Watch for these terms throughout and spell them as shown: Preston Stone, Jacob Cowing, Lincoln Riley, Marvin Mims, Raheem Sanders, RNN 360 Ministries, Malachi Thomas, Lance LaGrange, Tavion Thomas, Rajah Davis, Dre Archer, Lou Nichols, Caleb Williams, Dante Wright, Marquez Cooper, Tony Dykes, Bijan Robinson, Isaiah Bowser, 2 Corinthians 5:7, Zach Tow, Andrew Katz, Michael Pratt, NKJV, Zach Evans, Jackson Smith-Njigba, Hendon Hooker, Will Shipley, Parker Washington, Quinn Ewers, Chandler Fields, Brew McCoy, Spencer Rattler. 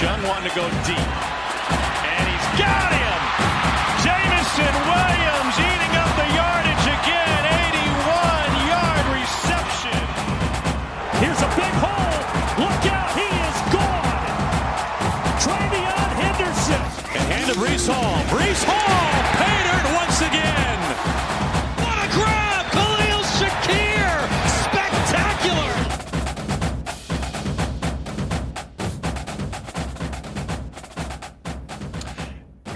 Jung wanting to go deep. And he's got him! Jamison Williams eating up the yardage again. 81-yard reception. Here's a big hole. Look out, he is gone. Travion Henderson. And handed Breece Hall. Breece Hall painted once again. What a grab! Khalil Shakir. Spectacular.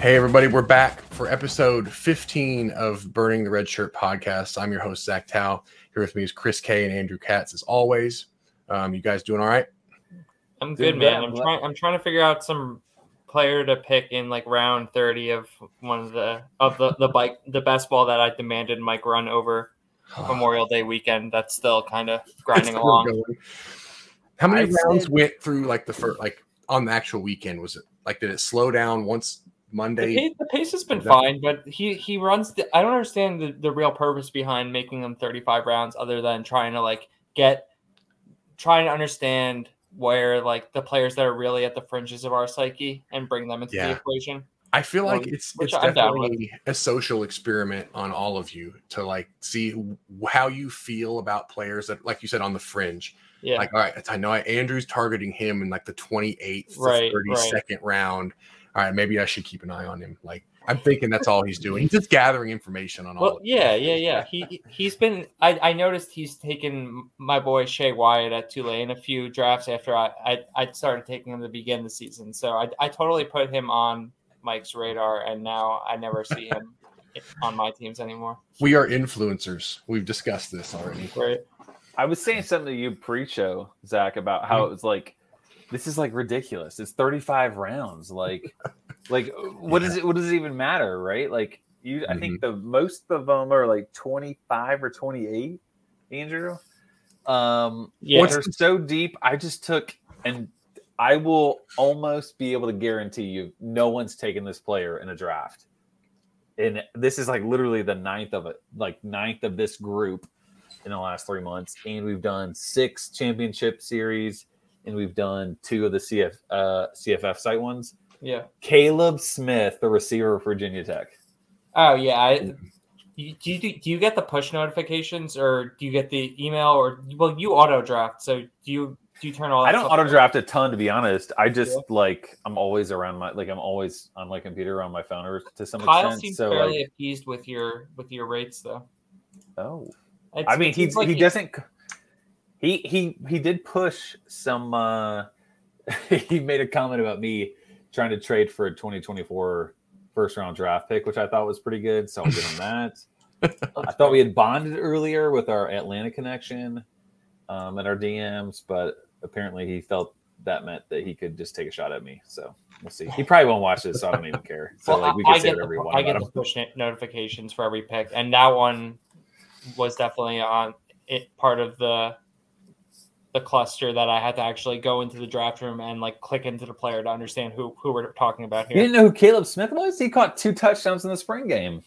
Hey everybody, we're back for episode 15 of Burning the Red Shirt podcast. I'm your host, Zach Tow. Here with me is Chris Kay and Andrew Katz, as always. You guys doing all right? I'm good, man. I'm trying to figure out some player to pick in like round 30 of one of the best ball that I demanded Mike run over Memorial Day weekend. That's still kind of grinding along. Going. How many rounds went through like the first, like on the actual weekend? Was it like, did it slow down once? Monday. The pace has been fine, but he runs. I don't understand the real purpose behind making them 35 rounds, other than trying to like trying to understand where like the players that are really at the fringes of our psyche and bring them into the equation. I feel like it's definitely a social experiment on all of you to like see how you feel about players that, like you said, on the fringe. Yeah. Like, all right, I know Andrew's targeting him in like the 28th, right, 32nd round. All right, maybe I should keep an eye on him. Like, I'm thinking that's all he's doing. He's just gathering information on all. Well, yeah. He's been. I noticed he's taken my boy Shea Wyatt at Tulane a few drafts after I started taking him to begin the season. So I totally put him on Mike's radar, and now I never see him on my teams anymore. We are influencers. We've discussed this already. Right. I was saying something to you pre-show, Zach, about how it was like, this is like ridiculous. It's 35 rounds. Like what is it? What does it even matter, right? Like I think the most of them are like 25 or 28. Andrew, they're so deep. I just took, and I will almost be able to guarantee you, no one's taken this player in a draft. And this is like literally the ninth of this group in the last 3 months, and we've done 6 championship series. And we've done 2 of the CFF site ones. Yeah, Caleb Smith, the receiver of Virginia Tech. Oh yeah, do you get the push notifications, or do you get the email, or you auto draft? So do you turn all? That I don't auto draft a ton, to be honest. I just I'm always around I'm always on my computer or on my phone or to some extent. Kyle seems fairly appeased with your rates though. Oh, he doesn't. He did push some. He made a comment about me trying to trade for a 2024 first round draft pick, which I thought was pretty good. So I'll give him that. I thought we had bonded earlier with our Atlanta connection and our DMs, but apparently he felt that meant that he could just take a shot at me. So we'll see. He probably won't watch this, so I don't even care. So we can say whatever we want. I get the push notifications for every pick, and that one was definitely on it, part of the cluster that I had to actually go into the draft room and like click into the player to understand who we're talking about here. You didn't know who Caleb Smith was? He caught 2 touchdowns in the spring game.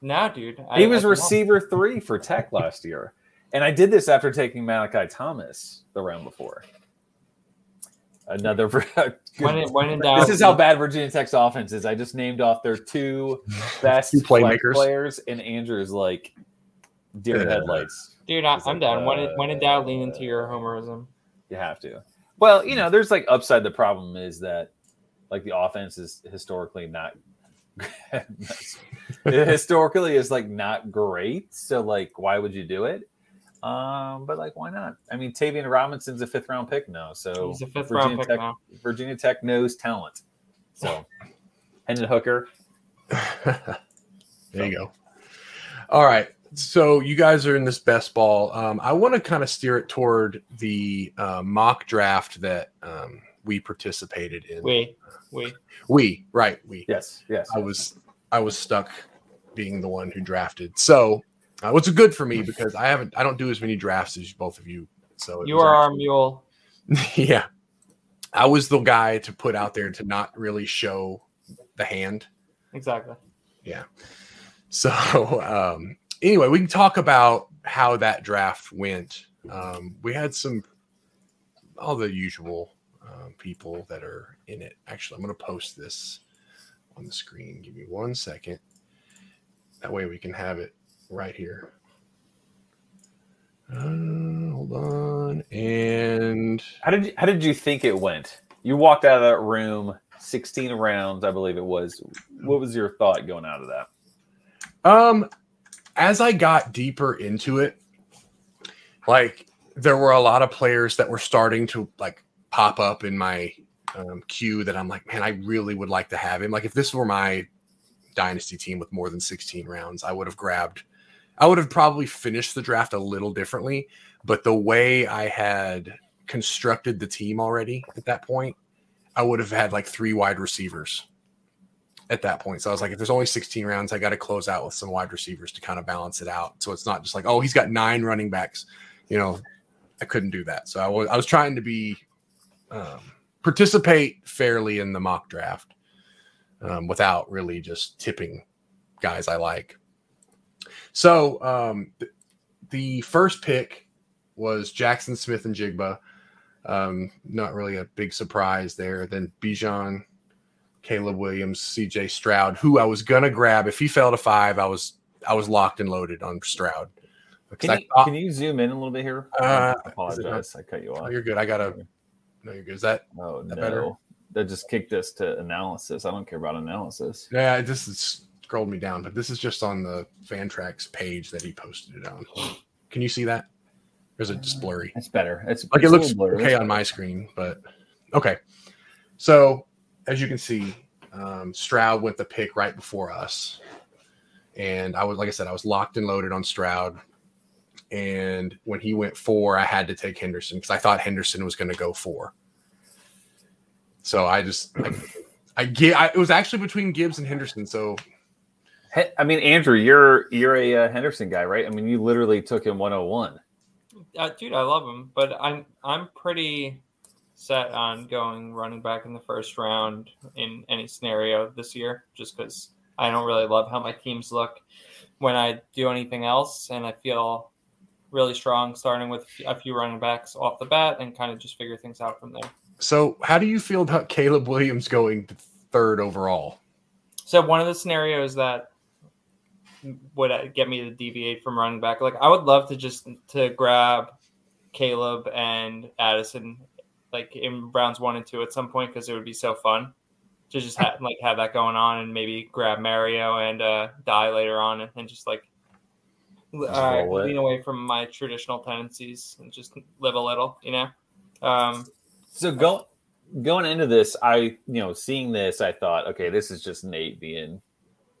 No, dude. He was receiver 3 for Tech last year. And I did this after taking Malachi Thomas the round before. Another when in doubt, this is how bad Virginia Tech's offense is. I just named off their 2 best playmakers players, and Andrew's like deer in headlights. Dude, I'm down. When in doubt, lean into your homerism. You have to. Well, you know, there's like upside. The problem is that like the offense is historically not not great. So like, why would you do it? But like, why not? I mean, Tavian Robinson's a 5th round pick now. So he's a 5th round pick now. Virginia Tech knows talent. So Hendon Hooker. There you go. All right. So you guys are in this best ball. I want to kind of steer it toward the mock draft that we participated in. We. Yes. I was stuck being the one who drafted. So what's good for me because I don't do as many drafts as both of you. So you are our mule. Yeah, I was the guy to put out there to not really show the hand. Exactly. Yeah. So. Anyway, we can talk about how that draft went. We had all the usual people that are in it. Actually, I'm going to post this on the screen. Give me 1 second. That way we can have it right here. Hold on. And how did you think it went? You walked out of that room, 16 rounds, I believe it was. What was your thought going out of that? As I got deeper into it, like there were a lot of players that were starting to like pop up in my queue that I'm like, man, I really would like to have him. Like if this were my dynasty team with more than 16 rounds, I would have probably finished the draft a little differently, but the way I had constructed the team already at that point, I would have had like 3 wide receivers at that point. So I was like, if there's only 16 rounds, I got to close out with some wide receivers to kind of balance it out. So it's not just like, oh, he's got 9 running backs. You know, I couldn't do that. So I was trying to be participate fairly in the mock draft without really just tipping guys I like. So the first pick was Jackson Smith and Jigba. Not really a big surprise there. Then Bijan, Caleb Williams, CJ Stroud, who I was going to grab. If he fell to 5, I was locked and loaded on Stroud. Can you zoom in a little bit here? I apologize. I cut you off. Oh, you're good. No, you're good. Is that, oh, that no. better? That just kicked us to analysis. I don't care about analysis. Yeah, it just scrolled me down, but this is just on the Fantrax page that he posted it on. Can you see that? Or is it just blurry? It's better. It looks blurry. Okay on my screen, but okay. So as you can see, Stroud went the pick right before us. And I was, like I said, I was locked and loaded on Stroud. And when he went 4, I had to take Henderson because I thought Henderson was going to go 4. So it was actually between Gibbs and Henderson. So, I mean, Andrew, you're a Henderson guy, right? I mean, you literally took him 101. Dude, I love him, but I'm pretty set on going running back in the first round in any scenario this year, just because I don't really love how my teams look when I do anything else, and I feel really strong starting with a few running backs off the bat and kind of just figure things out from there. So how do you feel about Caleb Williams going 3rd overall? So one of the scenarios that would get me to deviate from running back, like I would love to just grab Caleb and Addison like in rounds 1 and 2 at some point, because it would be so fun to just have that going on, and maybe grab Mario and Dye later on, and just like lean away from my traditional tendencies and just live a little, you know. So going into this, seeing this, I thought, okay, this is just Nate being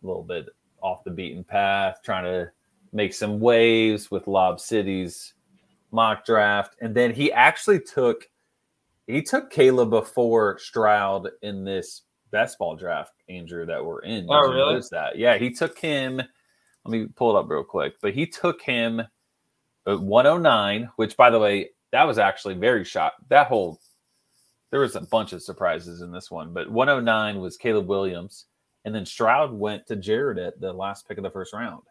a little bit off the beaten path, trying to make some waves with Lob City's mock draft, and then he actually took Caleb before Stroud in this best ball draft, Andrew, that we're in. Oh, really? That. Yeah, he took him. Let me pull it up real quick. But he took him at 109, which, by the way, that was actually very shocked. There was a bunch of surprises in this one. But 109 was Caleb Williams. And then Stroud went to Jared at the last pick of the first round.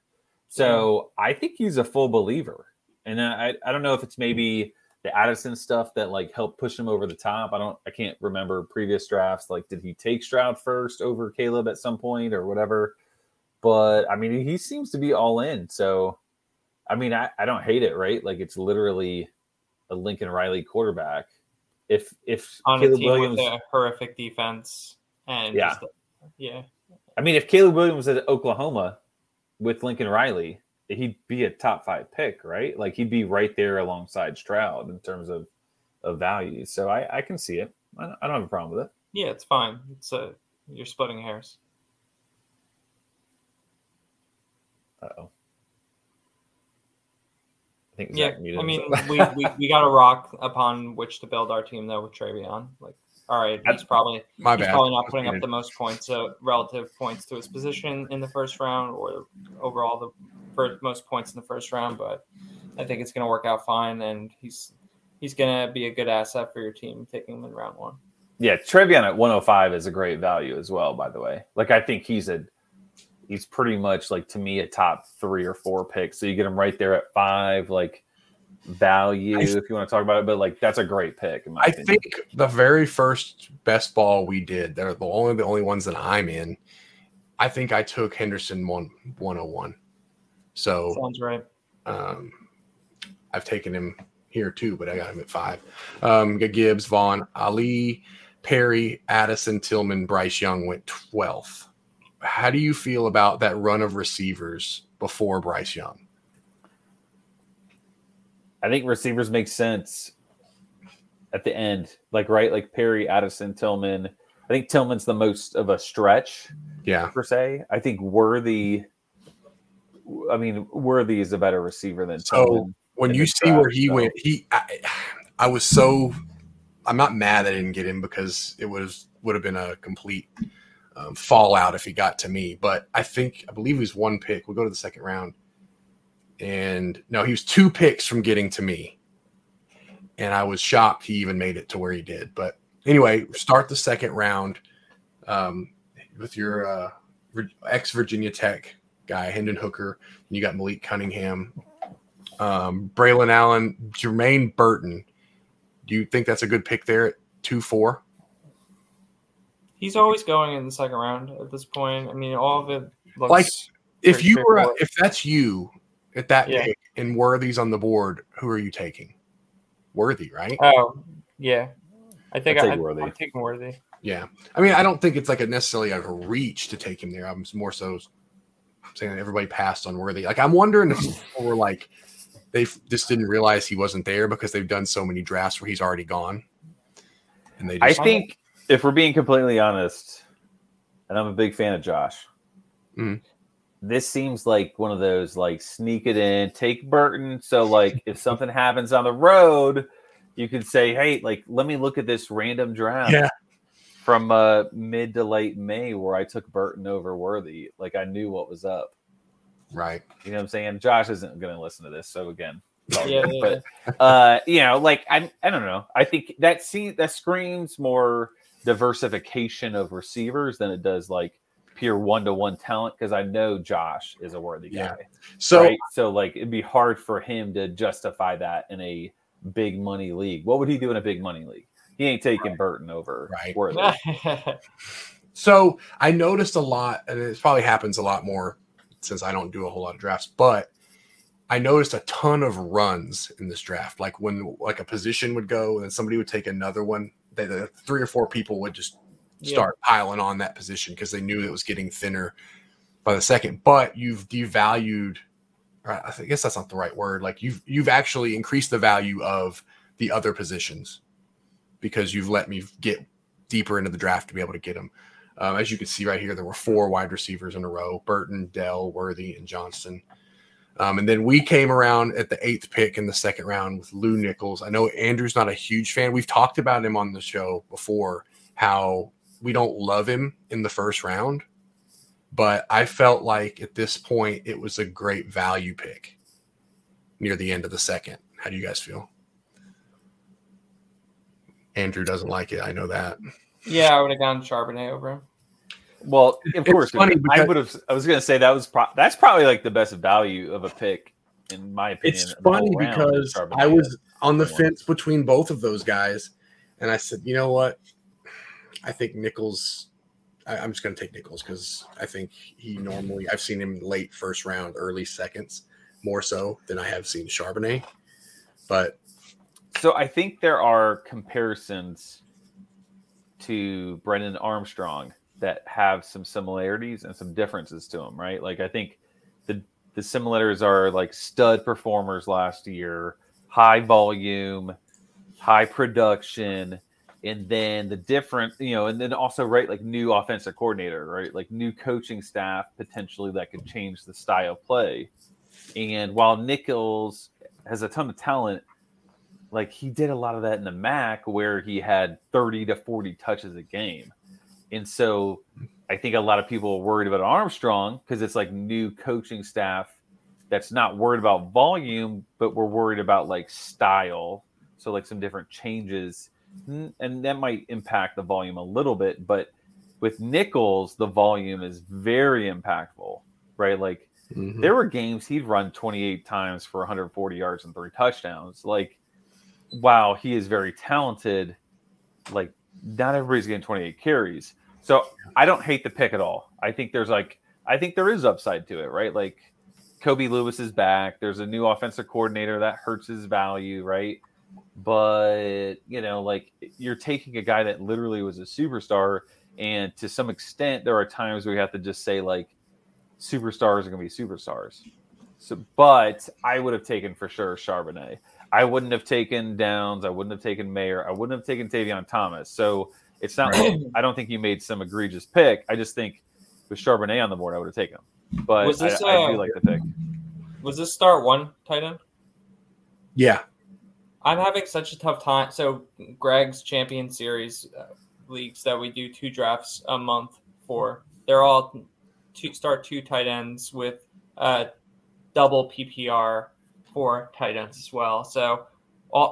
So I think he's a full believer. And I don't know if it's maybe the Addison stuff that like helped push him over the top. I can't remember previous drafts. Like, did he take Stroud first over Caleb at some point or whatever? But I mean, he seems to be all in. So, I mean, I don't hate it, right? Like, it's literally a Lincoln Riley quarterback. If on Caleb a team Williams with a horrific defense, and yeah, I mean, if Caleb Williams was at Oklahoma with Lincoln Riley, he'd be a top 5 pick, right? Like, he'd be right there alongside Stroud in terms of value. So I can see it. I don't have a problem with it. Yeah, it's fine. It's you're splitting hairs. Uh-oh. I think Zach muted himself. we got a rock upon which to build our team, though, with Travion. Like, all right, he's probably not putting up the most points, so relative points to his position in the first round, or overall the most points in the first round, but I think it's going to work out fine, and he's going to be a good asset for your team taking him in round 1. Yeah, Travion at 105 is a great value as well, by the way. Like, I think he's pretty much, like, to me, a top 3 or 4 pick. So you get him right there at 5. Like, value, if you want to talk about it, but like that's a great pick. In my opinion. I think the very first best ball we did, they're the only ones that I'm in. I think I took Henderson 101. So sounds right. I've taken him here too, but I got him at 5. Gibbs, Vaughn, Ali, Perry, Addison, Tillman, Bryce Young went 12th. How do you feel about that run of receivers before Bryce Young? I think receivers make sense at the end, like right, like Perry, Addison, Tillman. I think Tillman's the most of a stretch, per se. I think Worthy. I mean, Worthy is a better receiver than Tillman. When you see where he went, I was so. I'm not mad I didn't get him because it would have been a complete fallout if he got to me. But I believe he was one pick. We'll go to the second round. And no, he was 2 picks from getting to me. And I was shocked he even made it to where he did. But anyway, start the second round with your ex-Virginia Tech guy, Hendon Hooker. And you got Malik Cunningham, Braylon Allen, Jermaine Burton. Do you think that's a good pick there at 2-4? He's always going in the second round at this point. I mean, all of it looks like if that's you. At that pick, and Worthy's on the board, who are you taking? Worthy, right? Oh, yeah. I'm taking Worthy. Yeah. I mean, I don't think it's like necessarily a reach to take him there. I'm more so saying that everybody passed on Worthy. Like, I'm wondering if people were like, they just didn't realize he wasn't there because they've done so many drafts where he's already gone. And they. I think, if we're being completely honest, and I'm a big fan of Josh. Mm-hmm. This seems like one of those, like, sneak it in, take Burton. So, like, if something happens on the road, you can say, hey, like, let me look at this random draft from mid to late May where I took Burton over Worthy. Like, I knew what was up. Right. You know what I'm saying? Josh isn't going to listen to this. So, again. But, you know, like, I don't know. I think that screams more diversification of receivers than it does, like, pure one-to-one talent, because I know Josh is a Worthy guy. So, right? So like, it'd be hard for him to justify that in a big money league. What would he do in a big money league? He ain't taking Burton over Worthy. So I noticed a lot, and it probably happens a lot more since I don't do a whole lot of drafts, but I noticed a ton of runs in this draft. Like when a position would go and then somebody would take another one, the 3 or 4 people would just start piling on that position because they knew it was getting thinner by the second. But you've devalued, or I guess that's not the right word. Like you've actually increased the value of the other positions because you've let me get deeper into the draft to be able to get them. As you can see right here, there were 4 wide receivers in a row: Burton, Dell, Worthy, and Johnston. And then we came around at the 8th pick in the second round with Lou Nichols. I know Andrew's not a huge fan. We've talked about him on the show before, how we don't love him in the first round, but I felt like at this point it was a great value pick near the end of the second. How do you guys feel? Andrew doesn't like it. I know that. Yeah, I would have gone Charbonnet over him. Well, of course, funny because I was going to say that was that's probably like the best value of a pick in my opinion. It's funny because I was on the fence between both of those guys, and I said, you know what? I think Nichols – I'm just going to take Nichols because I think he normally – I've seen him late first round, early seconds more so than I have seen Charbonnet. But – So I think there are comparisons to Brennan Armstrong that have some similarities and some differences to him, right? Like I think the similarities are like stud performers last year, high volume, high production – and then the different, you know, and then also, right, like new offensive coordinator, right, like new coaching staff potentially that could change the style of play. And while Nichols has a ton of talent, like he did a lot of that in the MAC where he had 30 to 40 touches a game. And so I think a lot of people are worried about Armstrong because it's like new coaching staff that's not worried about volume, but we're worried about like style. So like some different changes. And that might impact the volume a little bit, but with Nichols, the volume is very impactful, right? Like Mm-hmm. There were games he'd run 28 times for 140 yards and 3 touchdowns. Like, wow, he is very talented. Like, not everybody's getting 28 carries. So I don't hate the pick at all. I think there's like, I think there is upside to it, right? Like, Kobe Lewis is back. There's a new offensive coordinator that hurts his value, right? But, you know, like, you're taking a guy that literally was a superstar. And to some extent, there are times where you have to just say, like, superstars are going to be superstars. So, but I would have taken for sure Charbonnet. I wouldn't have taken Downs. I wouldn't have taken Mayer. I wouldn't have taken Tavion Thomas. So it's not like I don't think you made some egregious pick. I just think with Charbonnet on the board, I would have taken him. But was this, I do like the pick. Was this start one tight end? Yeah. I'm having such a tough time. So Greg's Champion Series leagues that we do 2 drafts a month for, they're all to start 2 tight ends with double PPR for tight ends as well. So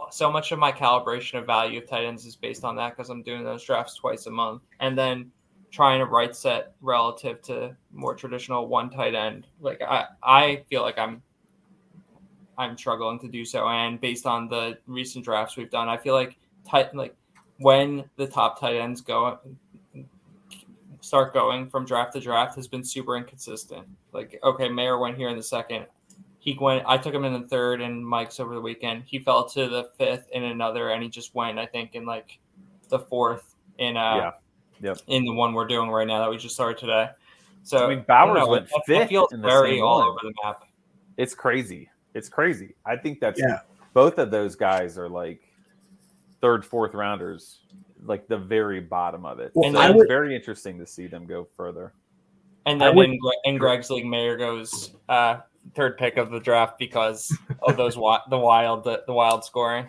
so much of my calibration of value of tight ends is based on that because I'm doing those drafts twice a month. And then trying to right set relative to more traditional 1 tight end. Like I feel like I'm struggling to do so. And based on the recent drafts we've done, I feel like when the top tight ends start going from draft to draft has been super inconsistent. Like, okay, Mayer went here in the 2nd. I took him in the 3rd and Mike's over the weekend. He fell to the 5th in another, and he just went, I think, in like the 4th in in the one we're doing right now that we just started today. So I mean, Bowers went 5th. Feels in the very all over the map. It's crazy. I think that's both of those guys are like 3rd, 4th rounders, like the very bottom of it. Well, so it's very interesting to see them go further. And then in Greg's league, Mayer goes 3rd pick of the draft because of those the wild scoring.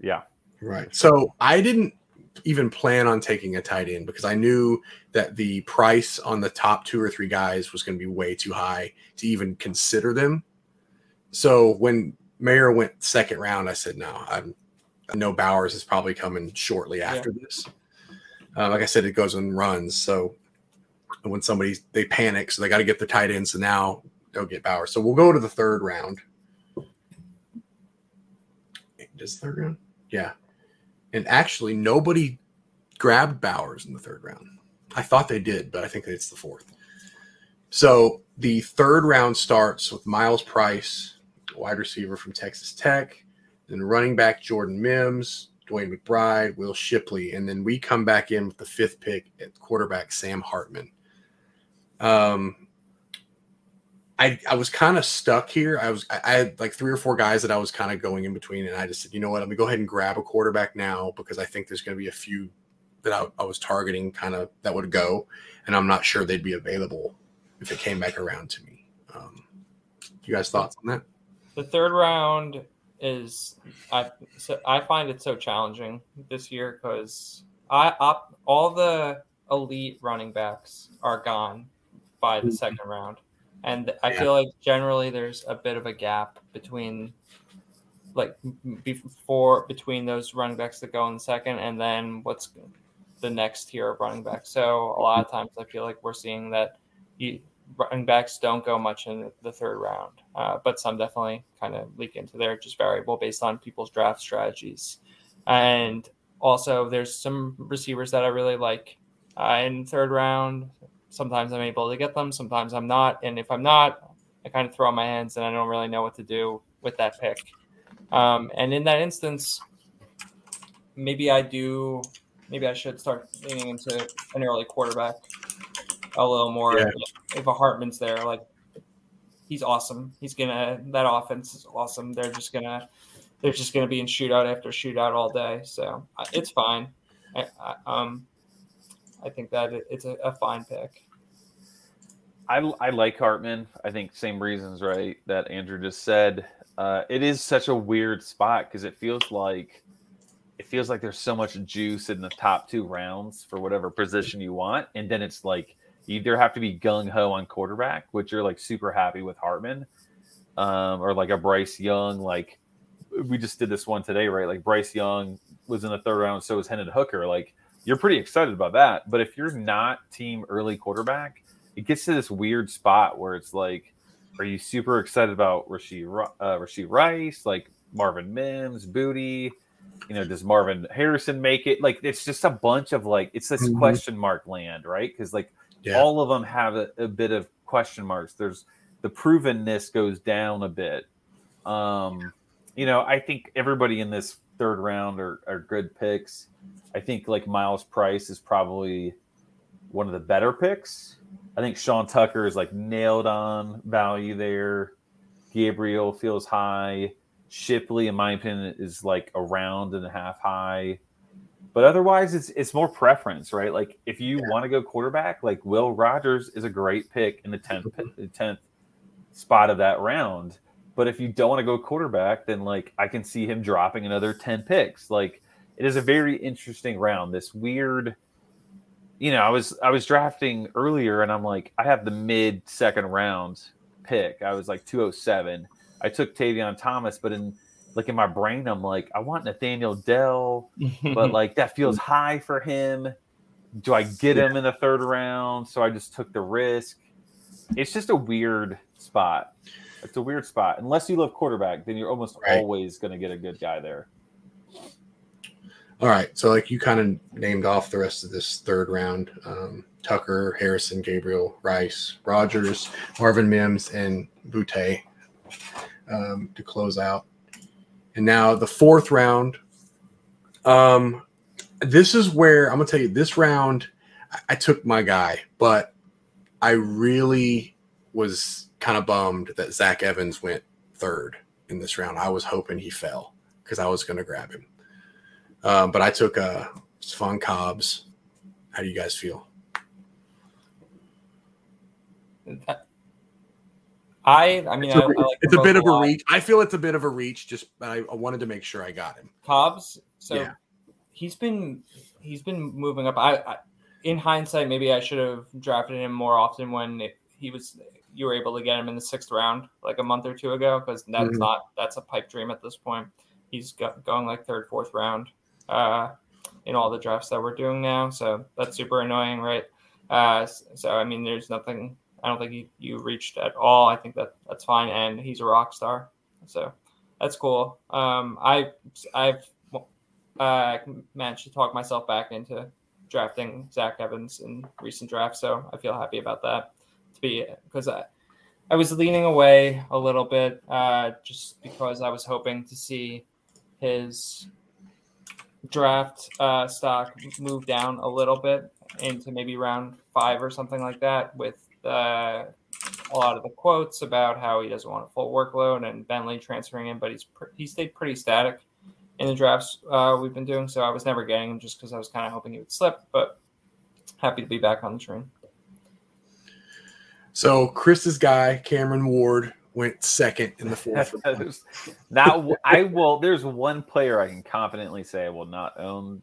Yeah, right. So I didn't even plan on taking a tight end because I knew that the price on the top 2 or 3 guys was going to be way too high to even consider them. So when Mayer went 2nd round, I said, no, I know Bowers is probably coming shortly after this. Like I said, it goes in runs. So when they panic, so they got to get their tight end. So now they'll get Bowers. So we'll go to the 3rd round. Is 3rd round? Yeah. And actually, nobody grabbed Bowers in the 3rd round. I thought they did, but I think it's the 4th. So the 3rd round starts with Miles Price, wide receiver from Texas Tech. Then running back Jordan Mims, Dwayne McBride, Will Shipley, and then we come back in with the 5th pick at quarterback Sam Hartman. I was kind of stuck here. I had like 3 or 4 guys that I was kind of going in between, and I just said, you know what, I'm gonna go ahead and grab a quarterback now because I think there's gonna be a few that I was targeting kind of that would go, and I'm not sure they'd be available if it came back around to me. You guys thoughts on that? The 3rd round. I find it so challenging this year because all the elite running backs are gone by the 2nd round, and I feel like generally there's a bit of a gap between those running backs that go in the 2nd, and then what's the next tier of running backs. So a lot of times I feel like we're seeing that running backs don't go much in the 3rd round, but some definitely kind of leak into there, just variable based on people's draft strategies. And also there's some receivers that I really like in 3rd round. Sometimes I'm able to get them, sometimes I'm not. And if I'm not, I kind of throw in my hands and I don't really know what to do with that pick. And in that instance, maybe I should start leaning into an early quarterback a little more. If a Hartman's there, like, he's awesome. That offense is awesome. They're just gonna be in shootout after shootout all day. So it's fine. I think that it's a fine pick. I like Hartman. I think same reasons, right, that Andrew just said. It is such a weird spot because it feels like there's so much juice in the top 2 rounds for whatever position you want, and then it's like, you either have to be gung-ho on quarterback, which you're, like, super happy with Hartman, or, like, a Bryce Young. Like, we just did this one today, right? Like, Bryce Young was in the 3rd round, so was Hendon Hooker. Like, you're pretty excited about that. But if you're not team early quarterback, it gets to this weird spot where it's, like, Are you super excited about Rasheed Rice, like Marvin Mims, Booty? You know, does Marvin Harrison make it? Like, it's just a bunch of, like, it's this question mark land, right? Because, like, all of them have a bit of question marks. There's the provenness goes down a bit. You know, I think everybody in this third round are good picks. I think, like, Miles Price is probably one of the better picks. I think Sean Tucker is, like, nailed on value there. Gabriel feels high. Shipley, in my opinion, is like a round and a half high, but otherwise it's more preference, right? Like if you want to go quarterback, like Will Rogers is a great pick in the 10th spot of that round. But if you don't want to go quarterback, then like I can see him dropping another 10 picks. Like it is a very interesting round. This weird, you know, I was drafting earlier and I'm like, I have the mid second round pick. I was like 207. I took Tavion Thomas, but in my brain, I'm like, I want Nathaniel Dell, but like that feels high for him. Do I get him in the third round? So I just took the risk. It's just a weird spot. It's a weird spot. Unless you love quarterback, then you're almost always going to get a good guy there. All right. So like you kind of named off the rest of this third round, Tucker, Harrison, Gabriel, Rice, Rogers, Marvin Mims, and Boutte. To close out. And now the fourth round. This is where I'm going to tell you this round, I took my guy, but I really was kind of bummed that Zach Evans went third in this round. I was hoping he fell because I was going to grab him. But I took Stefon Cobbs. How do you guys feel? I mean, it's a bit of a reach. I feel it's a bit of a reach. Just I wanted to make sure I got him. Cobbs. So he's been moving up. I in hindsight, maybe I should have drafted him more often when you were able to get him in the sixth round, like a month or two ago, because that's a pipe dream at this point. He's going like third, fourth round in all the drafts that we're doing now. So that's super annoying, right? So I mean, there's nothing. I don't think you reached at all. I think that's fine, and he's a rock star, so that's cool. I've managed to talk myself back into drafting Zach Evans in recent drafts, so I feel happy about that. Because I was leaning away a little bit just because I was hoping to see his draft stock move down a little bit into maybe round 5 or something like that with. A lot of the quotes about how he doesn't want a full workload and Bentley transferring in, but he stayed pretty static in the drafts we've been doing. So I was never getting him just because I was kind of hoping he would slip, but happy to be back on the train. So Chris's guy, Cameron Ward, went second in the fourth. There's one player I can confidently say I will not own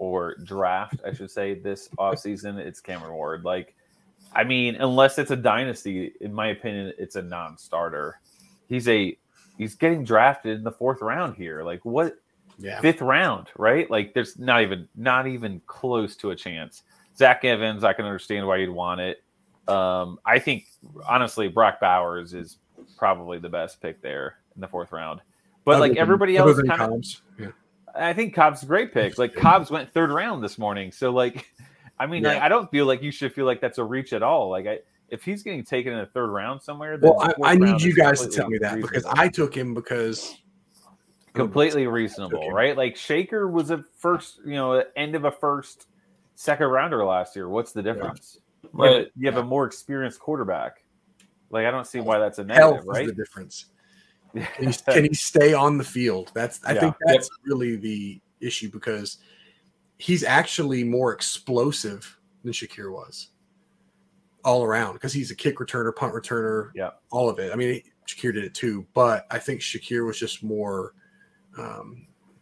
or draft, I should say, this offseason. It's Cameron Ward. Like, I mean, unless it's a dynasty, in my opinion, it's a non-starter. He's getting drafted in the fourth round here. Like what? Yeah. Fifth round, right? Like there's not even close to a chance. Zach Evans, I can understand why you'd want it. I think honestly, Brock Bowers is probably the best pick there in the fourth round. But everybody else, kind of. Yeah. I think Cobb's a great pick. Like Cobb's went third round this morning, so like. I mean, yeah. I don't feel like you should feel like that's a reach at all. Like, if he's getting taken in the third round somewhere, then I need you guys to tell me that because I took him because completely reasonable, right? Like, Shakir was a first, you know, end of a first, second rounder last year. What's the difference? Yeah. Right? You have a more experienced quarterback. Like, I don't see why that's a negative, health right? Is the difference? Can he stay on the field? I think that's really the issue because. He's actually more explosive than Shakir was all around because he's a kick returner, punt returner, all of it. I mean, Shakir did it too, but I think Shakir was just more,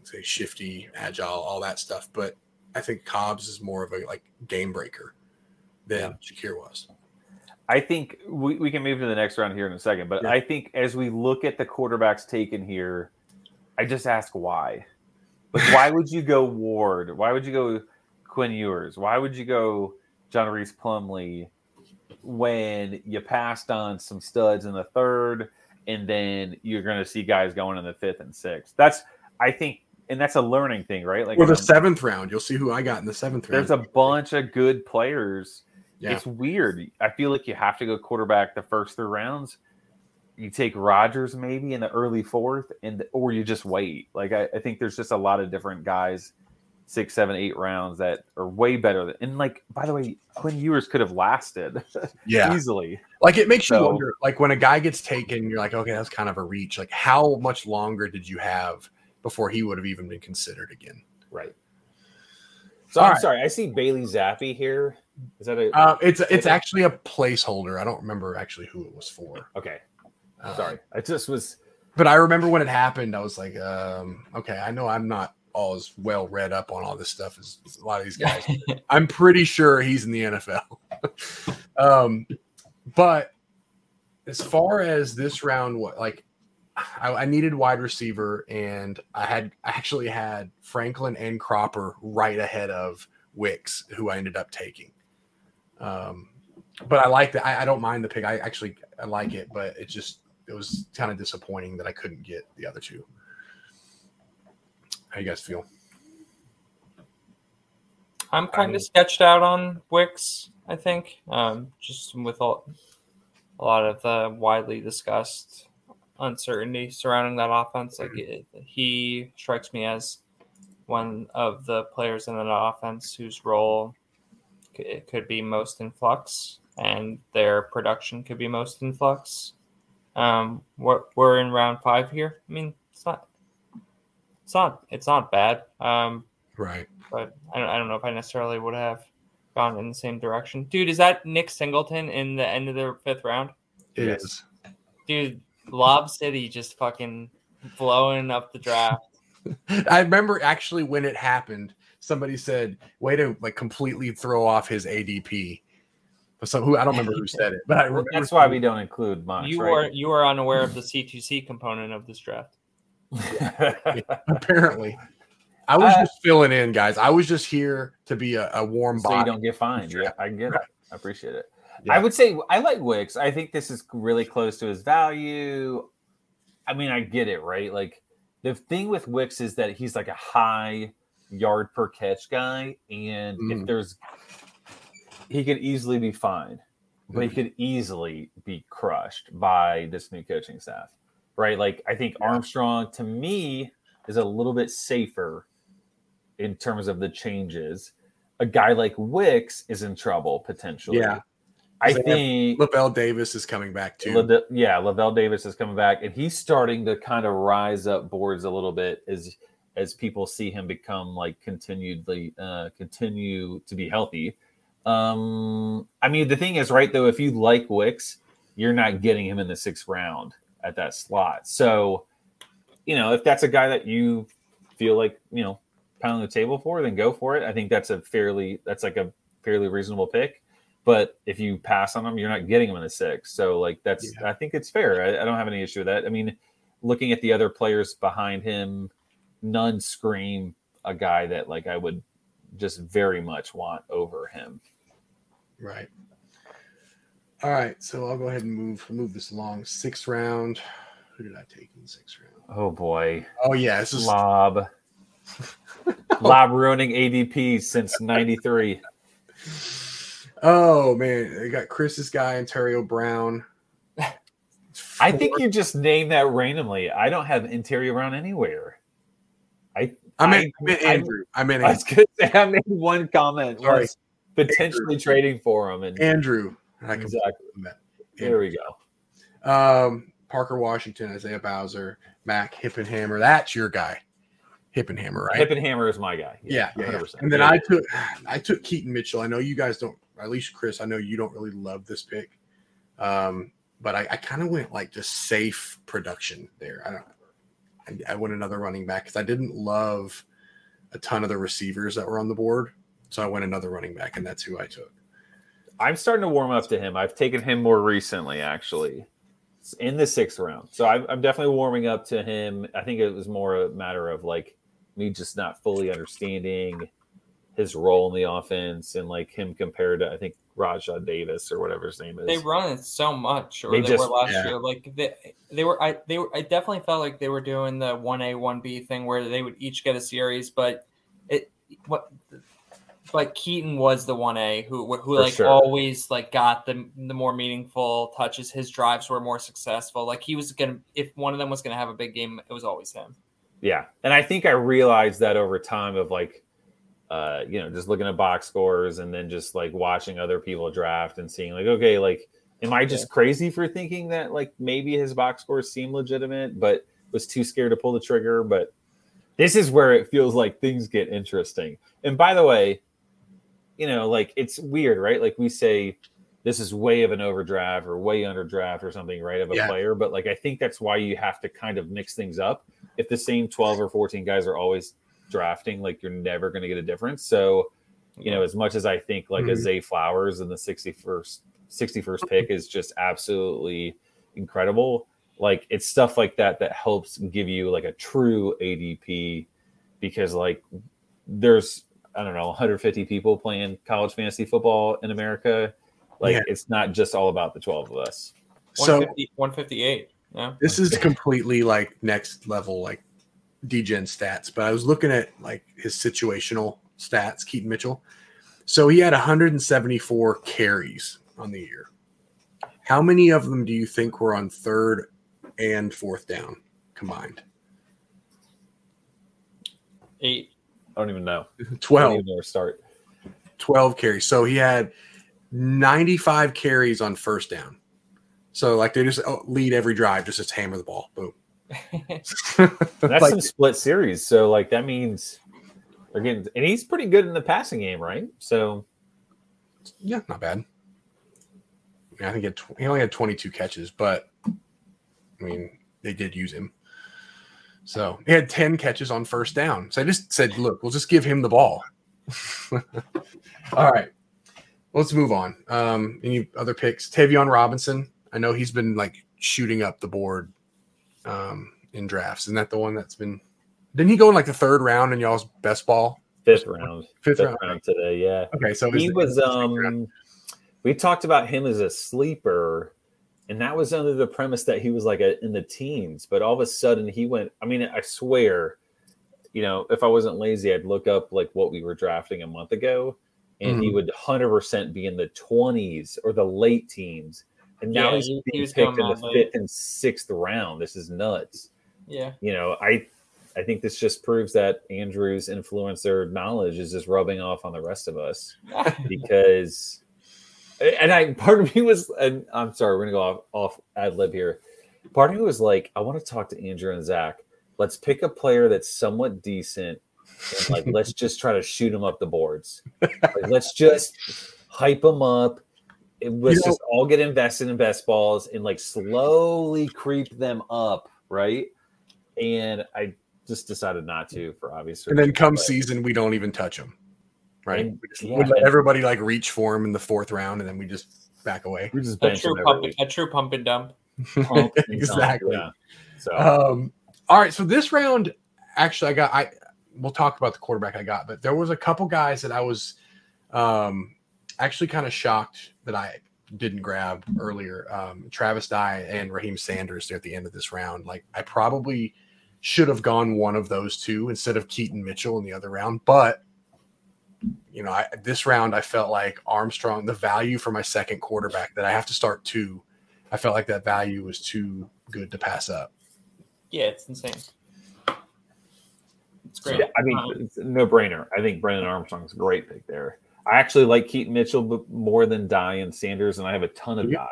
say, shifty, agile, all that stuff. But I think Cobbs is more of a like game breaker than Shakir was. I think we can move to the next round here in a second, but I think as we look at the quarterbacks taken here, I just ask why. Like, why would you go Ward? Why would you go Quinn Ewers? Why would you go John Reese Plumlee? when you passed on some studs in the third, and then you're going to see guys going in the fifth and sixth. That's, I think, and that's a learning thing, right? Like, or the seventh round, you'll see who I got in the seventh round. There's a bunch of good players. Yeah. It's weird. I feel like you have to go quarterback the first 3 rounds. You take Rodgers maybe in the early fourth, and or you just wait. Like I think there's just a lot of different guys, 6, 7, 8 rounds that are way better. And like, by the way, Quinn Ewers could have lasted easily. Like it makes you wonder, like when a guy gets taken, you're like, okay, that's kind of a reach. Like how much longer did you have before he would have even been considered again? Right. So all I'm sorry. I see Bailey Zappi here. Is that a? It's actually a placeholder. I don't remember actually who it was for. Okay. Sorry, I just was. But I remember when it happened, I was like, okay, I know I'm not all as well read up on all this stuff as a lot of these guys. I'm pretty sure he's in the NFL. But as far as this round, like I needed wide receiver, and I actually had Franklin and Cropper right ahead of Wicks, who I ended up taking. But I like that. I don't mind the pick. I like it, but it was kind of disappointing that I couldn't get the other two. How you guys feel? I'm kind of sketched out on Wicks, I think, just with a lot of the widely discussed uncertainty surrounding that offense. Like he strikes me as one of the players in an offense whose role it could be most in flux, and their production could be most in flux. We're in round 5 here. I mean, it's not bad. Right. But I don't know if I necessarily would have gone in the same direction. Dude, is that Nick Singleton in the end of the 5th round? It is. Dude, Lob City just fucking blowing up the draft. I remember actually when it happened, somebody said, way to like completely throw off his ADP. So I don't remember who said it, but I remember. That's why we don't include much. You are unaware of the C2C component of this draft. Yeah, apparently. I was just filling in, guys. I was just here to be a warm body. So you don't get fined. Yeah, I get it. I appreciate it. Yeah. I would say I like Wicks. I think this is really close to his value. I mean, I get it, right? Like the thing with Wicks is that he's like a high yard per catch guy, and if there's he could easily be fined, but he could easily be crushed by this new coaching staff, right? Like I think Armstrong to me is a little bit safer in terms of the changes. A guy like Wicks is in trouble potentially. Yeah, I think Lavelle Davis is coming back too. Lavelle Davis is coming back, and he's starting to kind of rise up boards a little bit as people see him become like continue to be healthy. I mean, the thing is, right, though, if you like Wicks, you're not getting him in the 6th round at that slot. So, if that's a guy that you feel like, pounding the table for, then go for it. I think that's a fairly reasonable pick. But if you pass on him, you're not getting him in the 6th. So like I think it's fair. I don't have any issue with that. I mean, looking at the other players behind him, none scream a guy that like I would just very much want over him. Right. All right. So I'll go ahead and move this along. 6th round. Who did I take in the 6th round? Oh boy. Oh yeah. This is Lob ruining ADP since 93. Oh man. I got Chris's guy, Ontario Brown. I think you just named that randomly. I don't have Ontario Brown anywhere. I meant Andrew. I was going to say I made one comment. Sorry. Potentially Andrew. Trading for him. And Andrew. Exactly. There we go. Parker Washington, Isaiah Bowser, Mac Hippenhammer. That's your guy. Hippenhammer, right? Hippenhammer is my guy. Yeah. And then I took Keaton Mitchell. I know you guys don't, at least Chris, I know you don't really love this pick. But I kind of went like just safe production there. I went another running back because I didn't love a ton of the receivers that were on the board. So I went another running back, and that's who I took. I'm starting to warm up to him. I've taken him more recently, actually. It's in the 6th round. So I'm definitely warming up to him. I think it was more a matter of, like, me just not fully understanding his role in the offense and like him compared to, I think, Rajah Davis or whatever his name is. They run it so much, or they just, were last year. Like they were. I definitely felt like they were doing the 1A, 1B thing where they would each get a series, but but Keaton was the 1A who like sure. always like got the more meaningful touches. His drives were more successful. Like he was gonna, if one of them was gonna have a big game, it was always him. Yeah, and I think I realized that over time of like. Just looking at box scores and then just like watching other people draft and seeing like, okay, like, am I just crazy for thinking that like maybe his box scores seem legitimate, but was too scared to pull the trigger? But this is where it feels like things get interesting. And by the way, you know, like it's weird, right? Like we say this is way of an overdraft or way underdraft or something, right? Of a player. But like, I think that's why you have to kind of mix things up. If the same 12 or 14 guys are always drafting, like you're never going to get a difference. So, you know, as much as I think like a Zay Flowers in the 61st pick is just absolutely incredible, like it's stuff like that that helps give you like a true ADP, because like there's, I don't know, 150 people playing college fantasy football in America. Like it's not just all about the 12 of us. So 158. Yeah. This is completely like next level, like D-Gen stats, but I was looking at like his situational stats, Keaton Mitchell. So he had 174 carries on the year. How many of them do you think were on third and fourth down combined? 8. I don't even know. 12. I don't even know where to start. 12 carries. So he had 95 carries on first down. So like they just lead every drive, just hammer the ball. Boom. That's like, some split series, so like that means they're getting, and he's pretty good in the passing game, right? So yeah, not bad. I mean, I think he only had 22 catches, but I mean they did use him. So he had 10 catches on first down. So I just said, look, we'll just give him the ball. All right, let's move on. Any other picks? Tavion Robinson. I know he's been like shooting up the board. In drafts. Isn't that the one that's been, didn't he go in like the third round in y'all's best ball? Fifth round today. Yeah. Okay. So he was, we talked about him as a sleeper, and that was under the premise that he was like in the teens, but all of a sudden he went, I mean, I swear, you know, if I wasn't lazy, I'd look up like what we were drafting a month ago, and he would 100% be in the 20s or the late teens. And now he's picked in the 5th and 6th round. This is nuts. Yeah. You know, I think this just proves that Andrew's influencer knowledge is just rubbing off on the rest of us. Because part of me was, and I'm sorry, we're going to go off ad lib here. Part of me was like, I want to talk to Andrew and Zach. Let's pick a player that's somewhat decent. And like, let's just try to shoot him up the boards. Like, let's just hype him up. Let's just all get invested in best balls and like slowly creep them up, right? And I just decided not to, for obvious reasons. And then come season, we don't even touch them, right? And, we let everybody like reach for him in the 4th round, and then we just back away. We just a true pump and dump. Exactly. Yeah. So, all right. So this round, actually, we'll talk about the quarterback I got, but there was a couple guys that I was actually kind of shocked that I didn't grab earlier. Travis Dye and Raheem Sanders there at the end of this round. Like I probably should have gone one of those two instead of Keaton Mitchell in the other round. But you know, this round I felt like Armstrong, the value for my second quarterback that I have to start 2. I felt like that value was too good to pass up. Yeah, it's insane. It's great. Yeah, I mean, it's a no-brainer. I think Brennan Armstrong's a great pick there. I actually like Keaton Mitchell more than Dye and Sanders, and I have a ton of Dye.